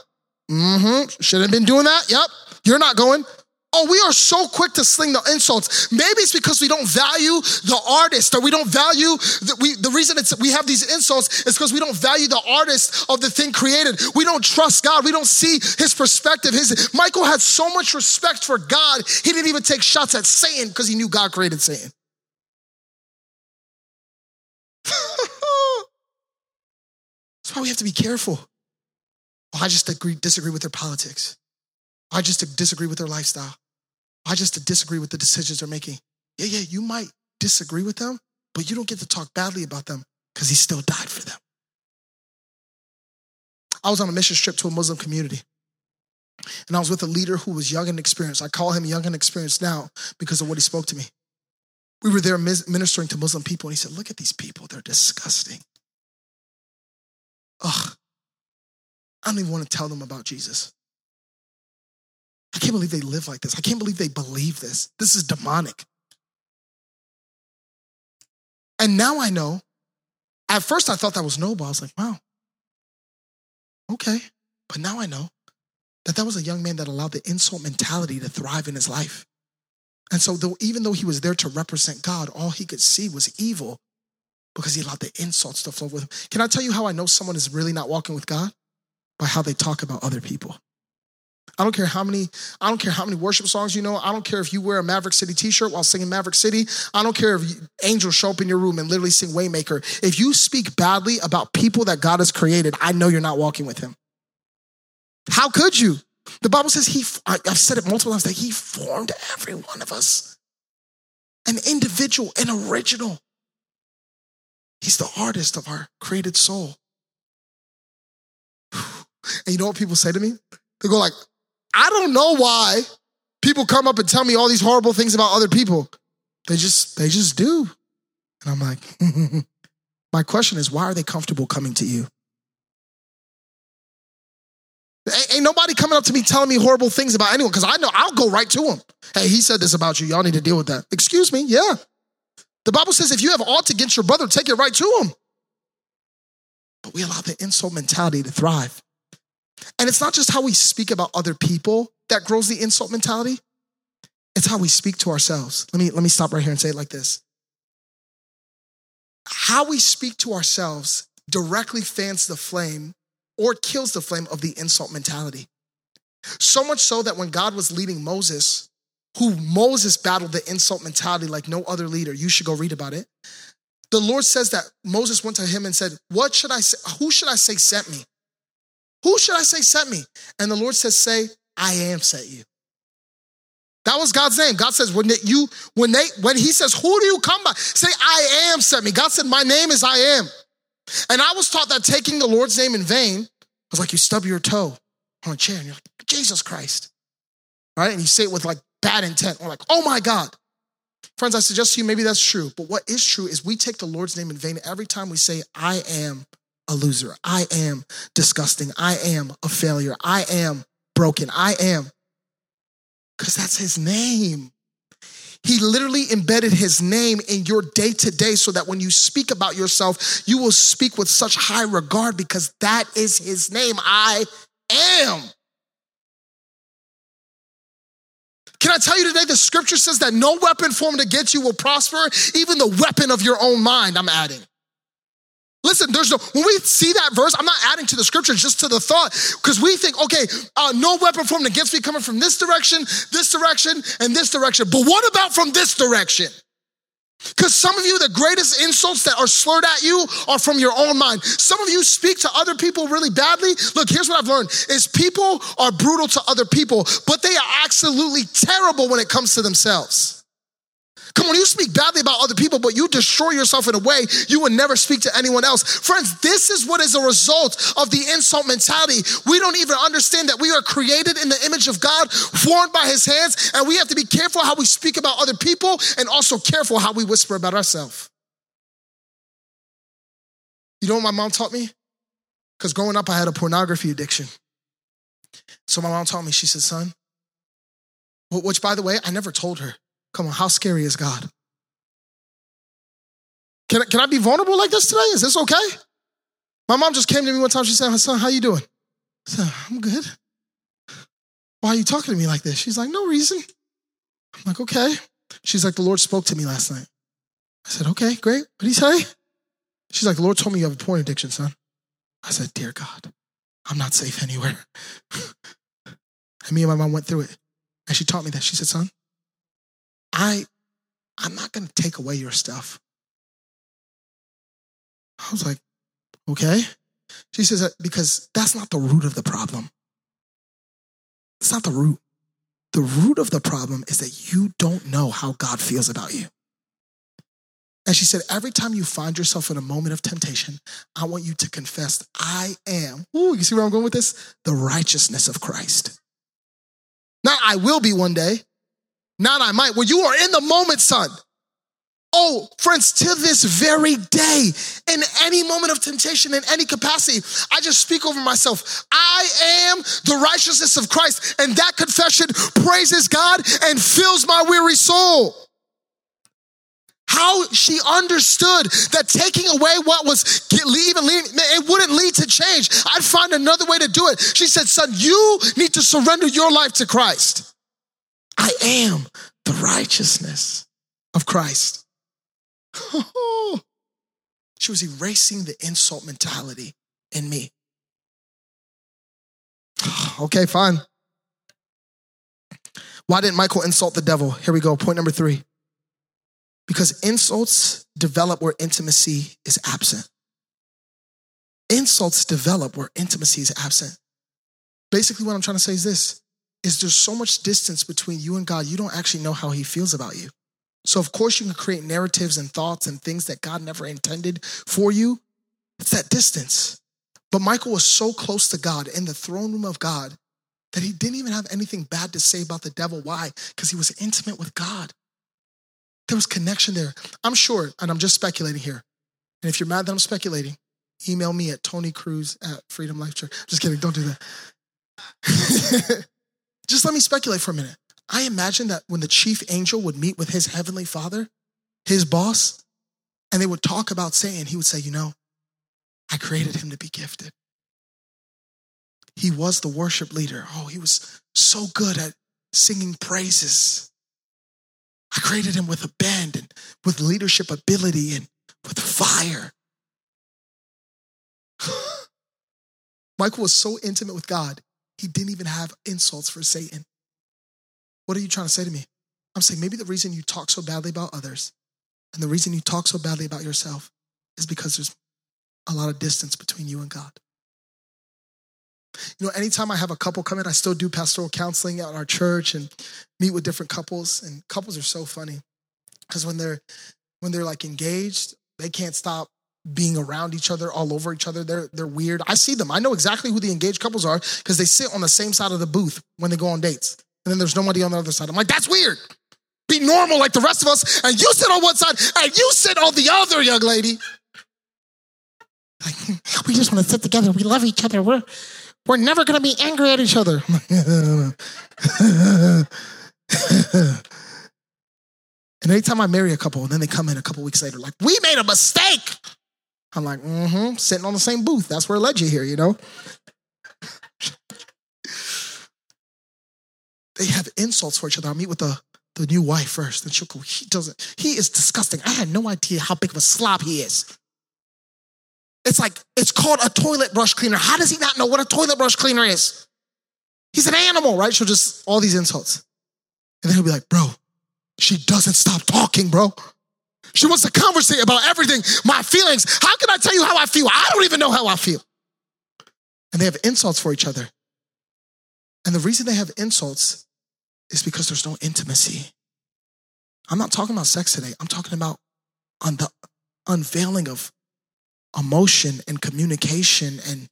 Mm-hmm. Shouldn't have been doing that. Yep. You're not going. Oh, we are so quick to sling the insults. Maybe it's because we don't value the artist, or we don't value that we, the reason it's, we have these insults is because we don't value the artist of the thing created. We don't trust God. We don't see his perspective. His, Michael had so much respect for God. He didn't even take shots at Satan because he knew God created Satan. That's why we have to be careful. Well, I just agree, disagree with their politics. I just disagree with their lifestyle. I just disagree with the decisions they're making. Yeah, yeah, you might disagree with them, but you don't get to talk badly about them because he still died for them. I was on a mission trip to a Muslim community, and I was with a leader who was young and experienced. I call him young and experienced now because of what he spoke to me. We were there ministering to Muslim people, and he said, look at these people. They're disgusting. Ugh. I don't even want to tell them about Jesus. I can't believe they live like this. I can't believe they believe this. This is demonic. And now I know. At first I thought that was noble. I was like, wow. Okay. But now I know that that was a young man that allowed the insult mentality to thrive in his life. And so though, even though he was there to represent God, all he could see was evil because he allowed the insults to flow with him. Can I tell you how I know someone is really not walking with God? By how they talk about other people. I don't care how many, I don't care how many worship songs you know. I don't care if you wear a Maverick City t-shirt while singing Maverick City. I don't care if angels show up in your room and literally sing Waymaker. If you speak badly about people that God has created, I know you're not walking with him. How could you? The Bible says he, I've said it multiple times, that he formed every one of us. An individual, an original. He's the artist of our created soul. And you know what people say to me? They go like, I don't know why people come up and tell me all these horrible things about other people. They just, they just do. And I'm like, my question is, why are they comfortable coming to you? Ain't nobody coming up to me telling me horrible things about anyone, because I know I'll go right to him. Hey, he said this about you. Y'all need to deal with that. Excuse me? Yeah. The Bible says if you have aught against your brother, take it right to him. But we allow the insult mentality to thrive. And it's not just how we speak about other people that grows the insult mentality. It's how we speak to ourselves. Let me, let me stop right here and say it like this. How we speak to ourselves directly fans the flame or kills the flame of the insult mentality. So much so that when God was leading Moses, who Moses battled the insult mentality like no other leader. You should go read about it. The Lord says that Moses went to him and said, what should I say? Who should I say sent me? Who should I say sent me? And the Lord says, say, I am sent you. That was God's name. God says, when they, you, when they, when he says, who do you come by? Say, I am sent me. God said, my name is I am. And I was taught that taking the Lord's name in vain was like you stub your toe on a chair and you're like, Jesus Christ. All right. And you say it with like bad intent. We're like, oh my God. Friends, I suggest to you, maybe that's true. But what is true is we take the Lord's name in vain every time we say, I am a loser. I am disgusting. I am a failure. I am broken. I am. Because that's his name. He literally embedded his name in your day-to-day so that when you speak about yourself, you will speak with such high regard because that is his name. I am. Can I tell you today, the scripture says that no weapon formed against you will prosper, even the weapon of your own mind, I'm adding. Listen, there's no, when we see that verse, I'm not adding to the scripture, just to the thought, because we think, okay, uh, no weapon formed against me coming from this direction, this direction, and this direction. But what about from this direction? Because some of you, the greatest insults that are slurred at you are from your own mind. Some of you speak to other people really badly. Look, here's what I've learned is people are brutal to other people, but they are absolutely terrible when it comes to themselves. Come on, you speak badly about other people, but you destroy yourself in a way you would never speak to anyone else. Friends, this is what is a result of the insult mentality. We don't even understand that we are created in the image of God, formed by his hands, and we have to be careful how we speak about other people and also careful how we whisper about ourselves. You know what my mom taught me? Because growing up, I had a pornography addiction. So my mom taught me, she said, son, which by the way, I never told her. Come on, how scary is God? Can I, can I be vulnerable like this today? Is this okay? My mom just came to me one time. She said, son, how you doing? I said, I'm good. Why are you talking to me like this? She's like, no reason. I'm like, okay. She's like, the Lord spoke to me last night. I said, okay, great. What did he say? She's like, the Lord told me you have a porn addiction, son. I said, dear God, I'm not safe anywhere. And me and my mom went through it. And she taught me that. She said, son, I, I'm not going to take away your stuff. I was like, okay. She says that because that's not the root of the problem. It's not the root. The root of the problem is that you don't know how God feels about you. And she said, every time you find yourself in a moment of temptation, I want you to confess, I am, ooh, you see where I'm going with this? The righteousness of Christ. Not I will be one day. Not I might. When you are in the moment, son. Oh, friends, to this very day, in any moment of temptation, in any capacity, I just speak over myself. I am the righteousness of Christ. And that confession praises God and fills my weary soul. How she understood that taking away what was even leaving, it wouldn't lead to change. I'd find another way to do it. She said, son, you need to surrender your life to Christ. I am the righteousness of Christ. She was erasing the insult mentality in me. Okay, fine. Why didn't Michael insult the devil? Here we go. Point number three. Because insults develop where intimacy is absent. Insults develop where intimacy is absent. Basically, what I'm trying to say is this, is there's so much distance between you and God, you don't actually know how he feels about you. So of course you can create narratives and thoughts and things that God never intended for you. It's that distance. But Michael was so close to God in the throne room of God that he didn't even have anything bad to say about the devil. Why? Because he was intimate with God. There was connection there. I'm sure, and I'm just speculating here. And if you're mad that I'm speculating, email me at tonycruz at Freedom Life Church. Just kidding, don't do that. Just let me speculate for a minute. I imagine that when the chief angel would meet with his heavenly father, his boss, and they would talk about Satan, he would say, you know, I created him to be gifted. He was the worship leader. Oh, he was so good at singing praises. I created him with a band and with leadership ability and with fire. Michael was so intimate with God, he didn't even have insults for Satan. What are you trying to say to me? I'm saying maybe the reason you talk so badly about others and the reason you talk so badly about yourself is because there's a lot of distance between you and God. You know, anytime I have a couple come in, I still do pastoral counseling at our church and meet with different couples. And couples are so funny because when they're when they're like engaged, they can't stop being around each other, all over each other. They're they're weird. I see them. I know exactly who the engaged couples are because they sit on the same side of the booth when they go on dates. And then there's nobody on the other side. I'm like, that's weird. Be normal like the rest of us. And you sit on one side and you sit on the other, young lady. Like, we just want to sit together. We love each other. We're We're never going to be angry at each other. And anytime I marry a couple, and then they come in a couple weeks later, like, we made a mistake. I'm like, mm-hmm, sitting on the same booth. That's where it led you here, you know? They have insults for each other. I'll meet with the, the new wife first, and she'll go, he doesn't, he is disgusting. I had no idea how big of a slob he is. It's like, it's called a toilet brush cleaner. How does he not know what a toilet brush cleaner is? He's an animal, right? She'll just, all these insults. And then he'll be like, bro, she doesn't stop talking, bro. She wants to conversate about everything, my feelings. How can I tell you how I feel? I don't even know how I feel. And they have insults for each other. And the reason they have insults is because there's no intimacy. I'm not talking about sex today. I'm talking about on the unveiling of emotion and communication and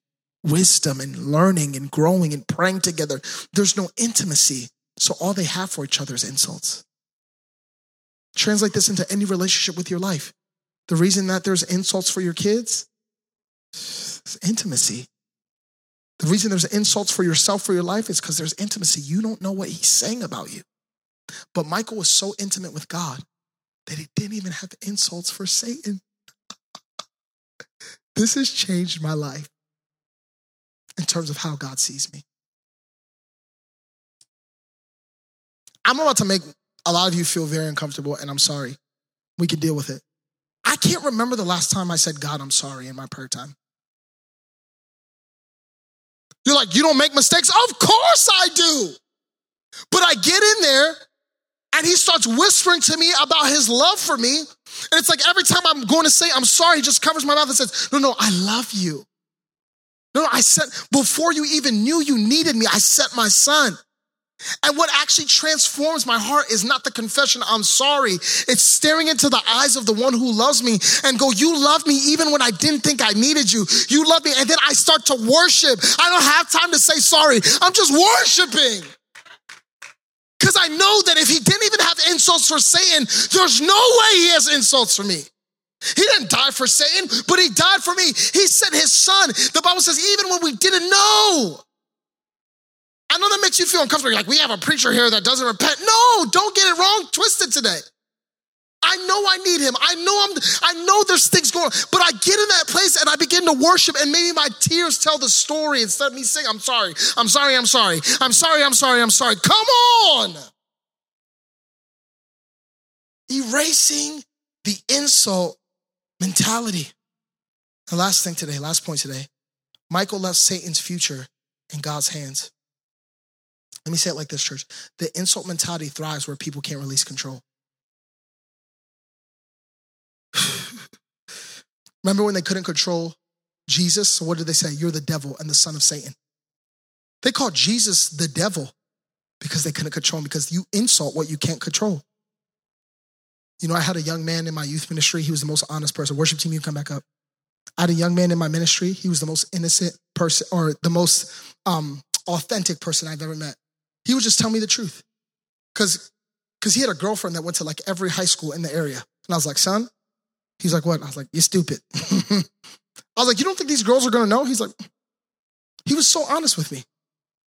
wisdom and learning and growing and praying together. There's no intimacy. So all they have for each other is insults. Translate this into any relationship with your life. The reason that there's insults for your kids is intimacy. The reason there's insults for yourself, for your life, is because there's intimacy. You don't know what he's saying about you. But Michael was so intimate with God that he didn't even have insults for Satan. This has changed my life in terms of how God sees me. I'm about to make a lot of you feel very uncomfortable, and I'm sorry. We can deal with it. I can't remember the last time I said, God, I'm sorry, in my prayer time. You're like, you don't make mistakes? Of course I do. But I get in there, and he starts whispering to me about his love for me. And it's like every time I'm going to say, I'm sorry, he just covers my mouth and says, no, no, I love you. No, no, I sent, before you even knew you needed me, I sent my son. And what actually transforms my heart is not the confession, I'm sorry. It's staring into the eyes of the one who loves me and go, you love me even when I didn't think I needed you. You love me. And then I start to worship. I don't have time to say sorry. I'm just worshiping. Because I know that if he didn't even have insults for Satan, there's no way he has insults for me. He didn't die for Satan, but he died for me. He sent his son. The Bible says, even when we didn't know. I know that makes you feel uncomfortable. You're like, we have a preacher here that doesn't repent. No, don't get it wrong, twisted today. I know I need him. I know I'm, I know there's things going on, but I get in that place and I begin to worship, and maybe my tears tell the story instead of me saying, I'm sorry, I'm sorry, I'm sorry, I'm sorry, I'm sorry, I'm sorry. Come on. Erasing the insult mentality. The last thing today, last point today, Michael left Satan's future in God's hands. Let me say it like this, church. The insult mentality thrives where people can't release control. Remember when they couldn't control Jesus? So what did they say? You're the devil and the son of Satan. They called Jesus the devil because they couldn't control him, because you insult what you can't control. You know, I had a young man in my youth ministry. He was the most honest person. Worship team, you can come back up. I had a young man in my ministry. He was the most innocent person, or the most um, authentic person I've ever met. He would just tell me the truth. Because because he had a girlfriend that went to like every high school in the area. And I was like, son? He's like, what? And I was like, you're stupid. I was like, you don't think these girls are going to know? He's like, he was so honest with me.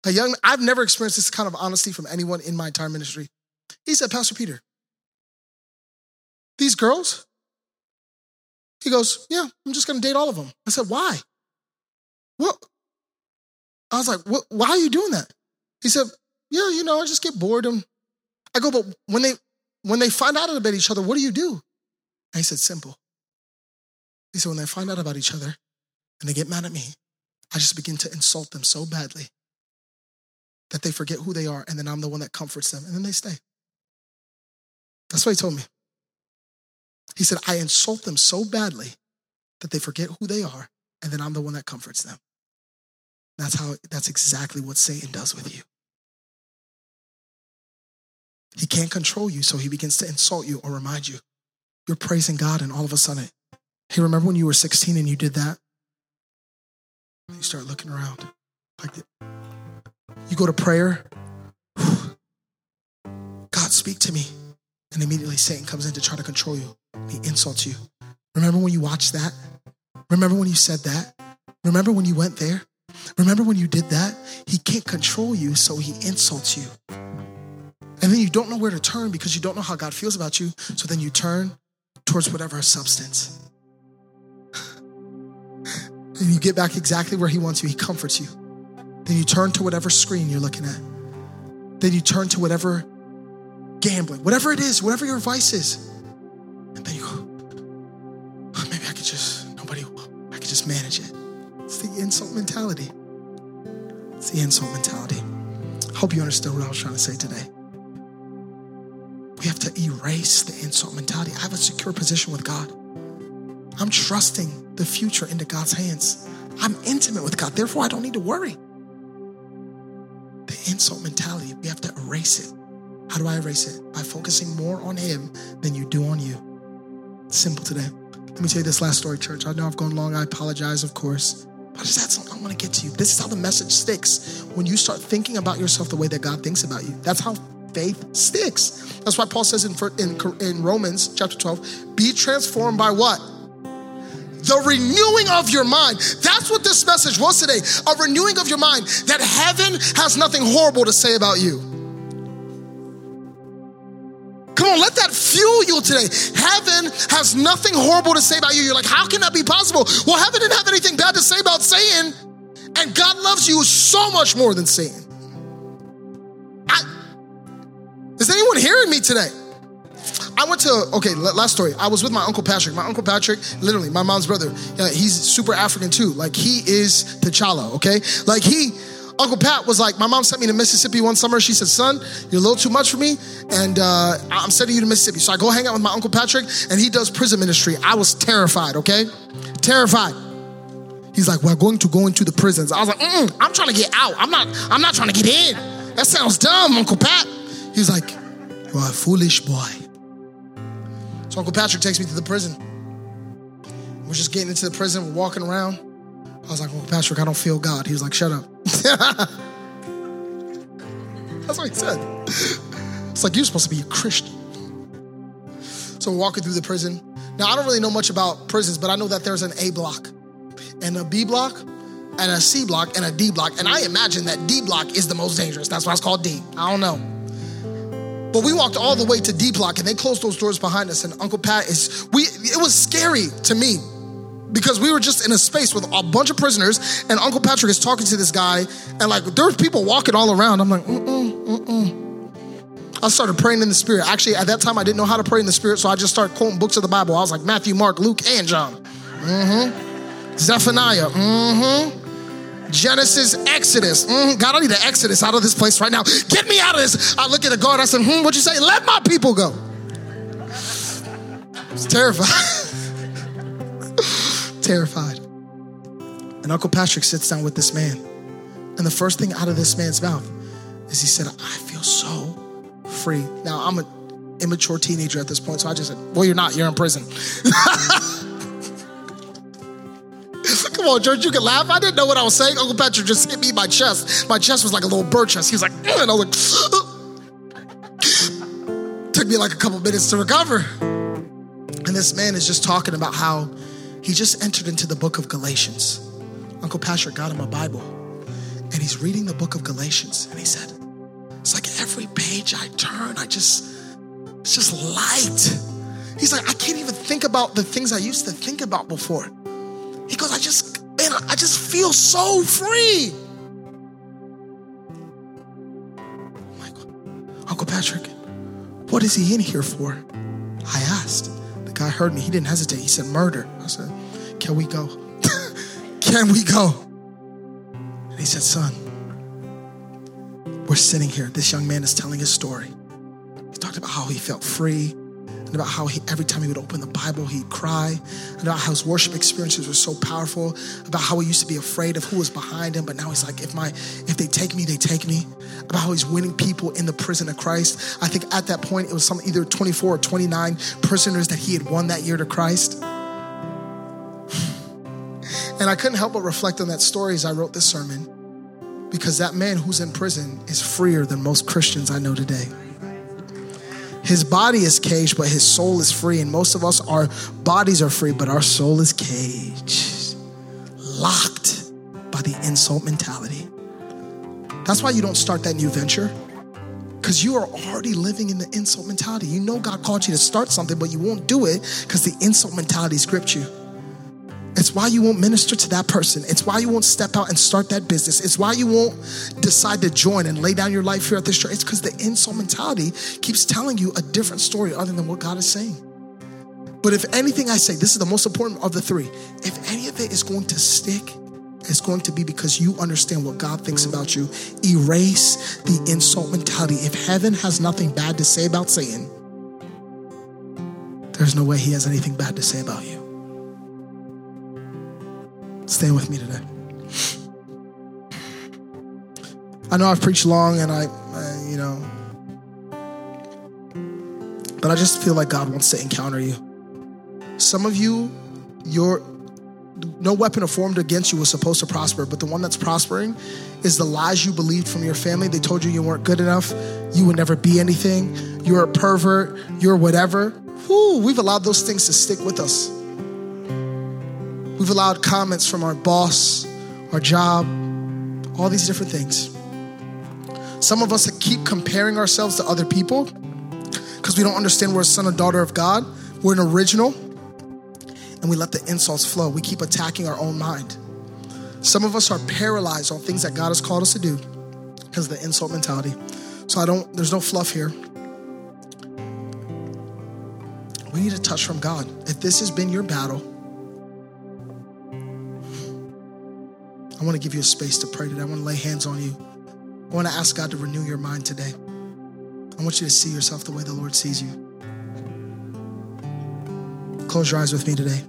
A young, I've never experienced this kind of honesty from anyone in my entire ministry. He said, Pastor Peter, these girls? He goes, yeah, I'm just going to date all of them. I said, why? What? I was like, what? Why are you doing that? He said, yeah, you know, I just get bored. And I go, but when they when they find out about each other, what do you do? And he said, simple. He said, when they find out about each other and they get mad at me, I just begin to insult them so badly that they forget who they are, and then I'm the one that comforts them, and then they stay. That's what he told me. He said, I insult them so badly that they forget who they are, and then I'm the one that comforts them. That's how, that's exactly what Satan does with you. He can't control you, so he begins to insult you or remind you. You're praising God, and all of a sudden, hey, remember when you were sixteen and you did that? You start looking around. Like that. You go to prayer. God, speak to me. And immediately Satan comes in to try to control you. He insults you. Remember when you watched that? Remember when you said that? Remember when you went there? Remember when you did that? He can't control you, so he insults you. And then you don't know where to turn because you don't know how God feels about you. So then you turn towards whatever substance. And you get back exactly where he wants you. He comforts you. Then you turn to whatever screen you're looking at. Then you turn to whatever gambling, whatever it is, whatever your vice is. And then you go, oh, maybe I could just, nobody, I could just manage it. It's the insult mentality. It's the insult mentality. Hope you understood what I was trying to say today. We have to erase the insult mentality. I have a secure position with God. I'm trusting the future into God's hands. I'm intimate with God. Therefore, I don't need to worry. The insult mentality, we have to erase it. How do I erase it? By focusing more on him than you do on you. Simple today. Let me tell you this last story, church. I know I've gone long. I apologize, of course. But I just had something I want to get to you. This is how the message sticks. When you start thinking about yourself the way that God thinks about you, that's how faith sticks. That's why Paul says in, in, in Romans chapter twelve, be transformed by what? The renewing of your mind. That's what this message was today. A renewing of your mind, that heaven has nothing horrible to say about you. Come on, let that fuel you today. Heaven has nothing horrible to say about you. You're like, how can that be possible? Well, heaven didn't have anything bad to say about Satan, and God loves you so much more than Satan. I, is anyone hearing me today? I went to, okay, last story. I was with my Uncle Patrick. My Uncle Patrick, literally, my mom's brother. Yeah, he's super African too. Like, he is T'Challa, okay? Like, he, Uncle Pat was like, my mom sent me to Mississippi one summer. She said, son, you're a little too much for me, and uh, I'm sending you to Mississippi. So I go hang out with my Uncle Patrick, and he does prison ministry. I was terrified, okay? Terrified. He's like, we're going to go into the prisons. I was like, mm-mm, I'm trying to get out. I'm not, I'm not trying to get in. That sounds dumb, Uncle Pat. He's like, you're a foolish boy. So Uncle Patrick takes me to the prison. We're just getting into the prison. We're walking around. I was like, Uncle Patrick, I don't feel God. He was like, shut up. That's what he said. It's like, you're supposed to be a Christian. So we're walking through the prison. Now, I don't really know much about prisons, but I know that there's an A block and a B block and a C block and a D block. And I imagine that D block is the most dangerous. That's why it's called D. I don't know. But we walked all the way to D block, and they closed those doors behind us. And Uncle Pat is, we, it was scary to me because we were just in a space with a bunch of prisoners, and Uncle Patrick is talking to this guy, and like, there's people walking all around. I'm like, mm-mm, mm-mm. I started praying in the spirit. Actually, at that time, I didn't know how to pray in the spirit, so I just started quoting books of the Bible. I was like, Matthew, Mark, Luke, and John. Mm-hmm. Zephaniah. Mm-hmm. Genesis, Exodus. Mm, God, I need an exodus out of this place right now. Get me out of this. I look at the guard. I said, hmm, what'd you say? Let my people go. I was terrified. Terrified. And Uncle Patrick sits down with this man. And the first thing out of this man's mouth is he said, I feel so free. Now, I'm an immature teenager at this point, so I just said, well, you're not. You're in prison. Come on, George, you can laugh. I didn't know what I was saying. Uncle Patrick just hit me in my chest. My chest was like a little bird chest. He was like, mm, and I was like, took me like a couple minutes to recover. And this man is just talking about how he just entered into the book of Galatians. Uncle Patrick got him a Bible. And he's reading the book of Galatians. And he said, it's like every page I turn, I just, it's just light. He's like, I can't even think about the things I used to think about before. He goes, I just, man, I just feel so free. I'm like, Uncle Patrick, what is he in here for? I asked. The guy heard me. He didn't hesitate. He said, murder. I said, can we go? Can we go? And he said, son, we're sitting here. This young man is telling his story. He talked about how he felt free, and about how he, every time he would open the Bible, he'd cry, and about how his worship experiences were so powerful, about how he used to be afraid of who was behind him, but now he's like, if my, if they take me, they take me, about how he's winning people in the prison of Christ. I think at that point, it was some either twenty-four or twenty-nine prisoners that he had won that year to Christ. And I couldn't help but reflect on that story as I wrote this sermon, because that man who's in prison is freer than most Christians I know today. His body is caged, but his soul is free. And most of us, our bodies are free, but our soul is caged, locked by the insult mentality. That's why you don't start that new venture, because you are already living in the insult mentality. You know God called you to start something, but you won't do it because the insult mentality has gripped you. It's why you won't minister to that person. It's why you won't step out and start that business. It's why you won't decide to join and lay down your life here at this church. It's because the insult mentality keeps telling you a different story other than what God is saying. But if anything I say, this is the most important of the three. If any of it is going to stick, it's going to be because you understand what God thinks about you. Erase the insult mentality. If heaven has nothing bad to say about Satan, there's no way he has anything bad to say about you. Stay with me today. I know I've preached long and I, I, you know, but I just feel like God wants to encounter you. Some of you, your no weapon formed against you was supposed to prosper, but the one that's prospering is the lies you believed from your family. They told you you weren't good enough. You would never be anything. You're a pervert. You're whatever. Whoo, we've allowed those things to stick with us. We've allowed comments from our boss, our job, all these different things. Some of us keep comparing ourselves to other people because we don't understand we're a son or daughter of God. We're an original, and we let the insults flow. We keep attacking our own mind. Some of us are paralyzed on things that God has called us to do because of the insult mentality. So I don't, there's no fluff here. We need a touch from God. If this has been your battle, I want to give you a space to pray today. I want to lay hands on you. I want to ask God to renew your mind today. I want you to see yourself the way the Lord sees you. Close your eyes with me today.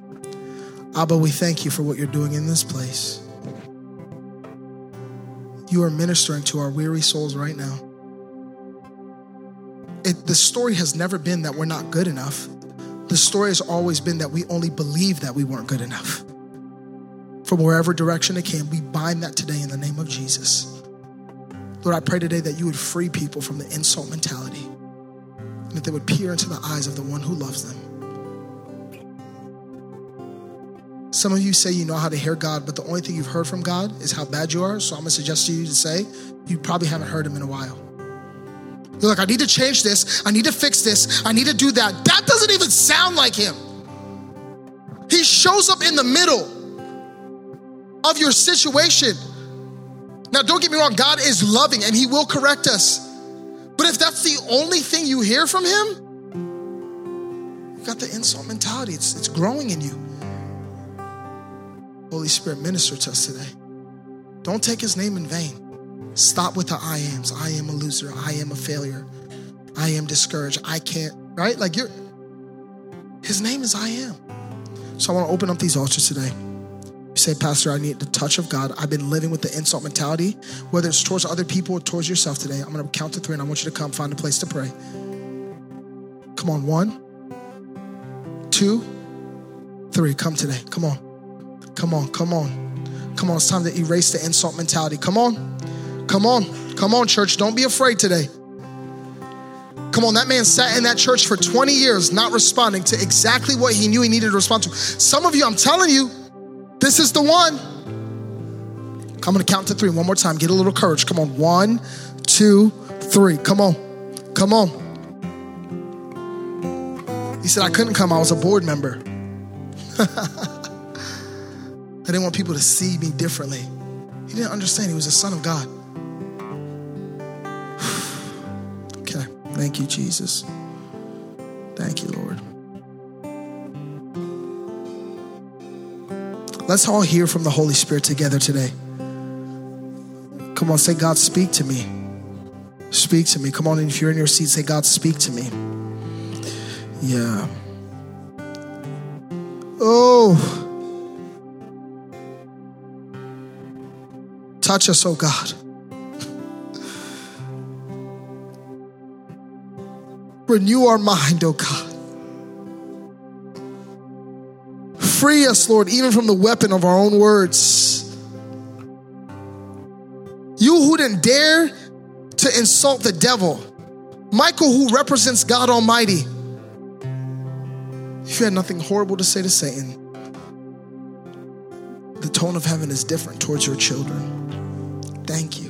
Abba, we thank you for what you're doing in this place. You are ministering to our weary souls right now. It, the story has never been that we're not good enough. The story has always been that we only believe that we weren't good enough. From wherever direction it came, we bind that today in the name of Jesus. Lord, I pray today that you would free people from the insult mentality and that they would peer into the eyes of the one who loves them. Some of you say you know how to hear God, but the only thing you've heard from God is how bad you are. So I'm going to suggest to you to say, you probably haven't heard him in a while. You're like, I need to change this. I need to fix this. I need to do that. That doesn't even sound like him. He shows up in the middle of your situation. Now, don't get me wrong, God is loving and he will correct us. But if that's the only thing you hear from him, you got the insult mentality. It's, it's growing in you. Holy Spirit, minister to us today. Don't take his name in vain. Stop with the I ams. I am a loser. I am a failure. I am discouraged. I can't, right? Like you're, his name is I am. So I want to open up these altars today. You say, Pastor, I need the touch of God. I've been living with the insult mentality, whether it's towards other people or towards yourself today. I'm going to count to three and I want you to come find a place to pray. Come on, one, two, three. Come today. Come on. Come on. Come on. Come on. It's time to erase the insult mentality. Come on. Come on. Come on, church. Don't be afraid today. Come on, that man sat in that church for twenty years, not responding to exactly what he knew he needed to respond to. Some of you, I'm telling you, this is the one. I'm going to count to three one more time. Get a little courage. Come on. One, two, three. Come on. Come on. He said, I couldn't come. I was a board member. I didn't want people to see me differently. He didn't understand. He was a son of God. Okay. Thank you, Jesus. Thank you, Lord. Let's all hear from the Holy Spirit together today. Come on, say, God, speak to me. Speak to me. Come on, and if you're in your seat, say, God, speak to me. Yeah. Oh. Touch us, oh God. Renew our mind, oh God. Free us, Lord, even from the weapon of our own words. You who didn't dare to insult the devil. Michael, who represents God Almighty. If you had nothing horrible to say to Satan, the tone of heaven is different towards your children. Thank you.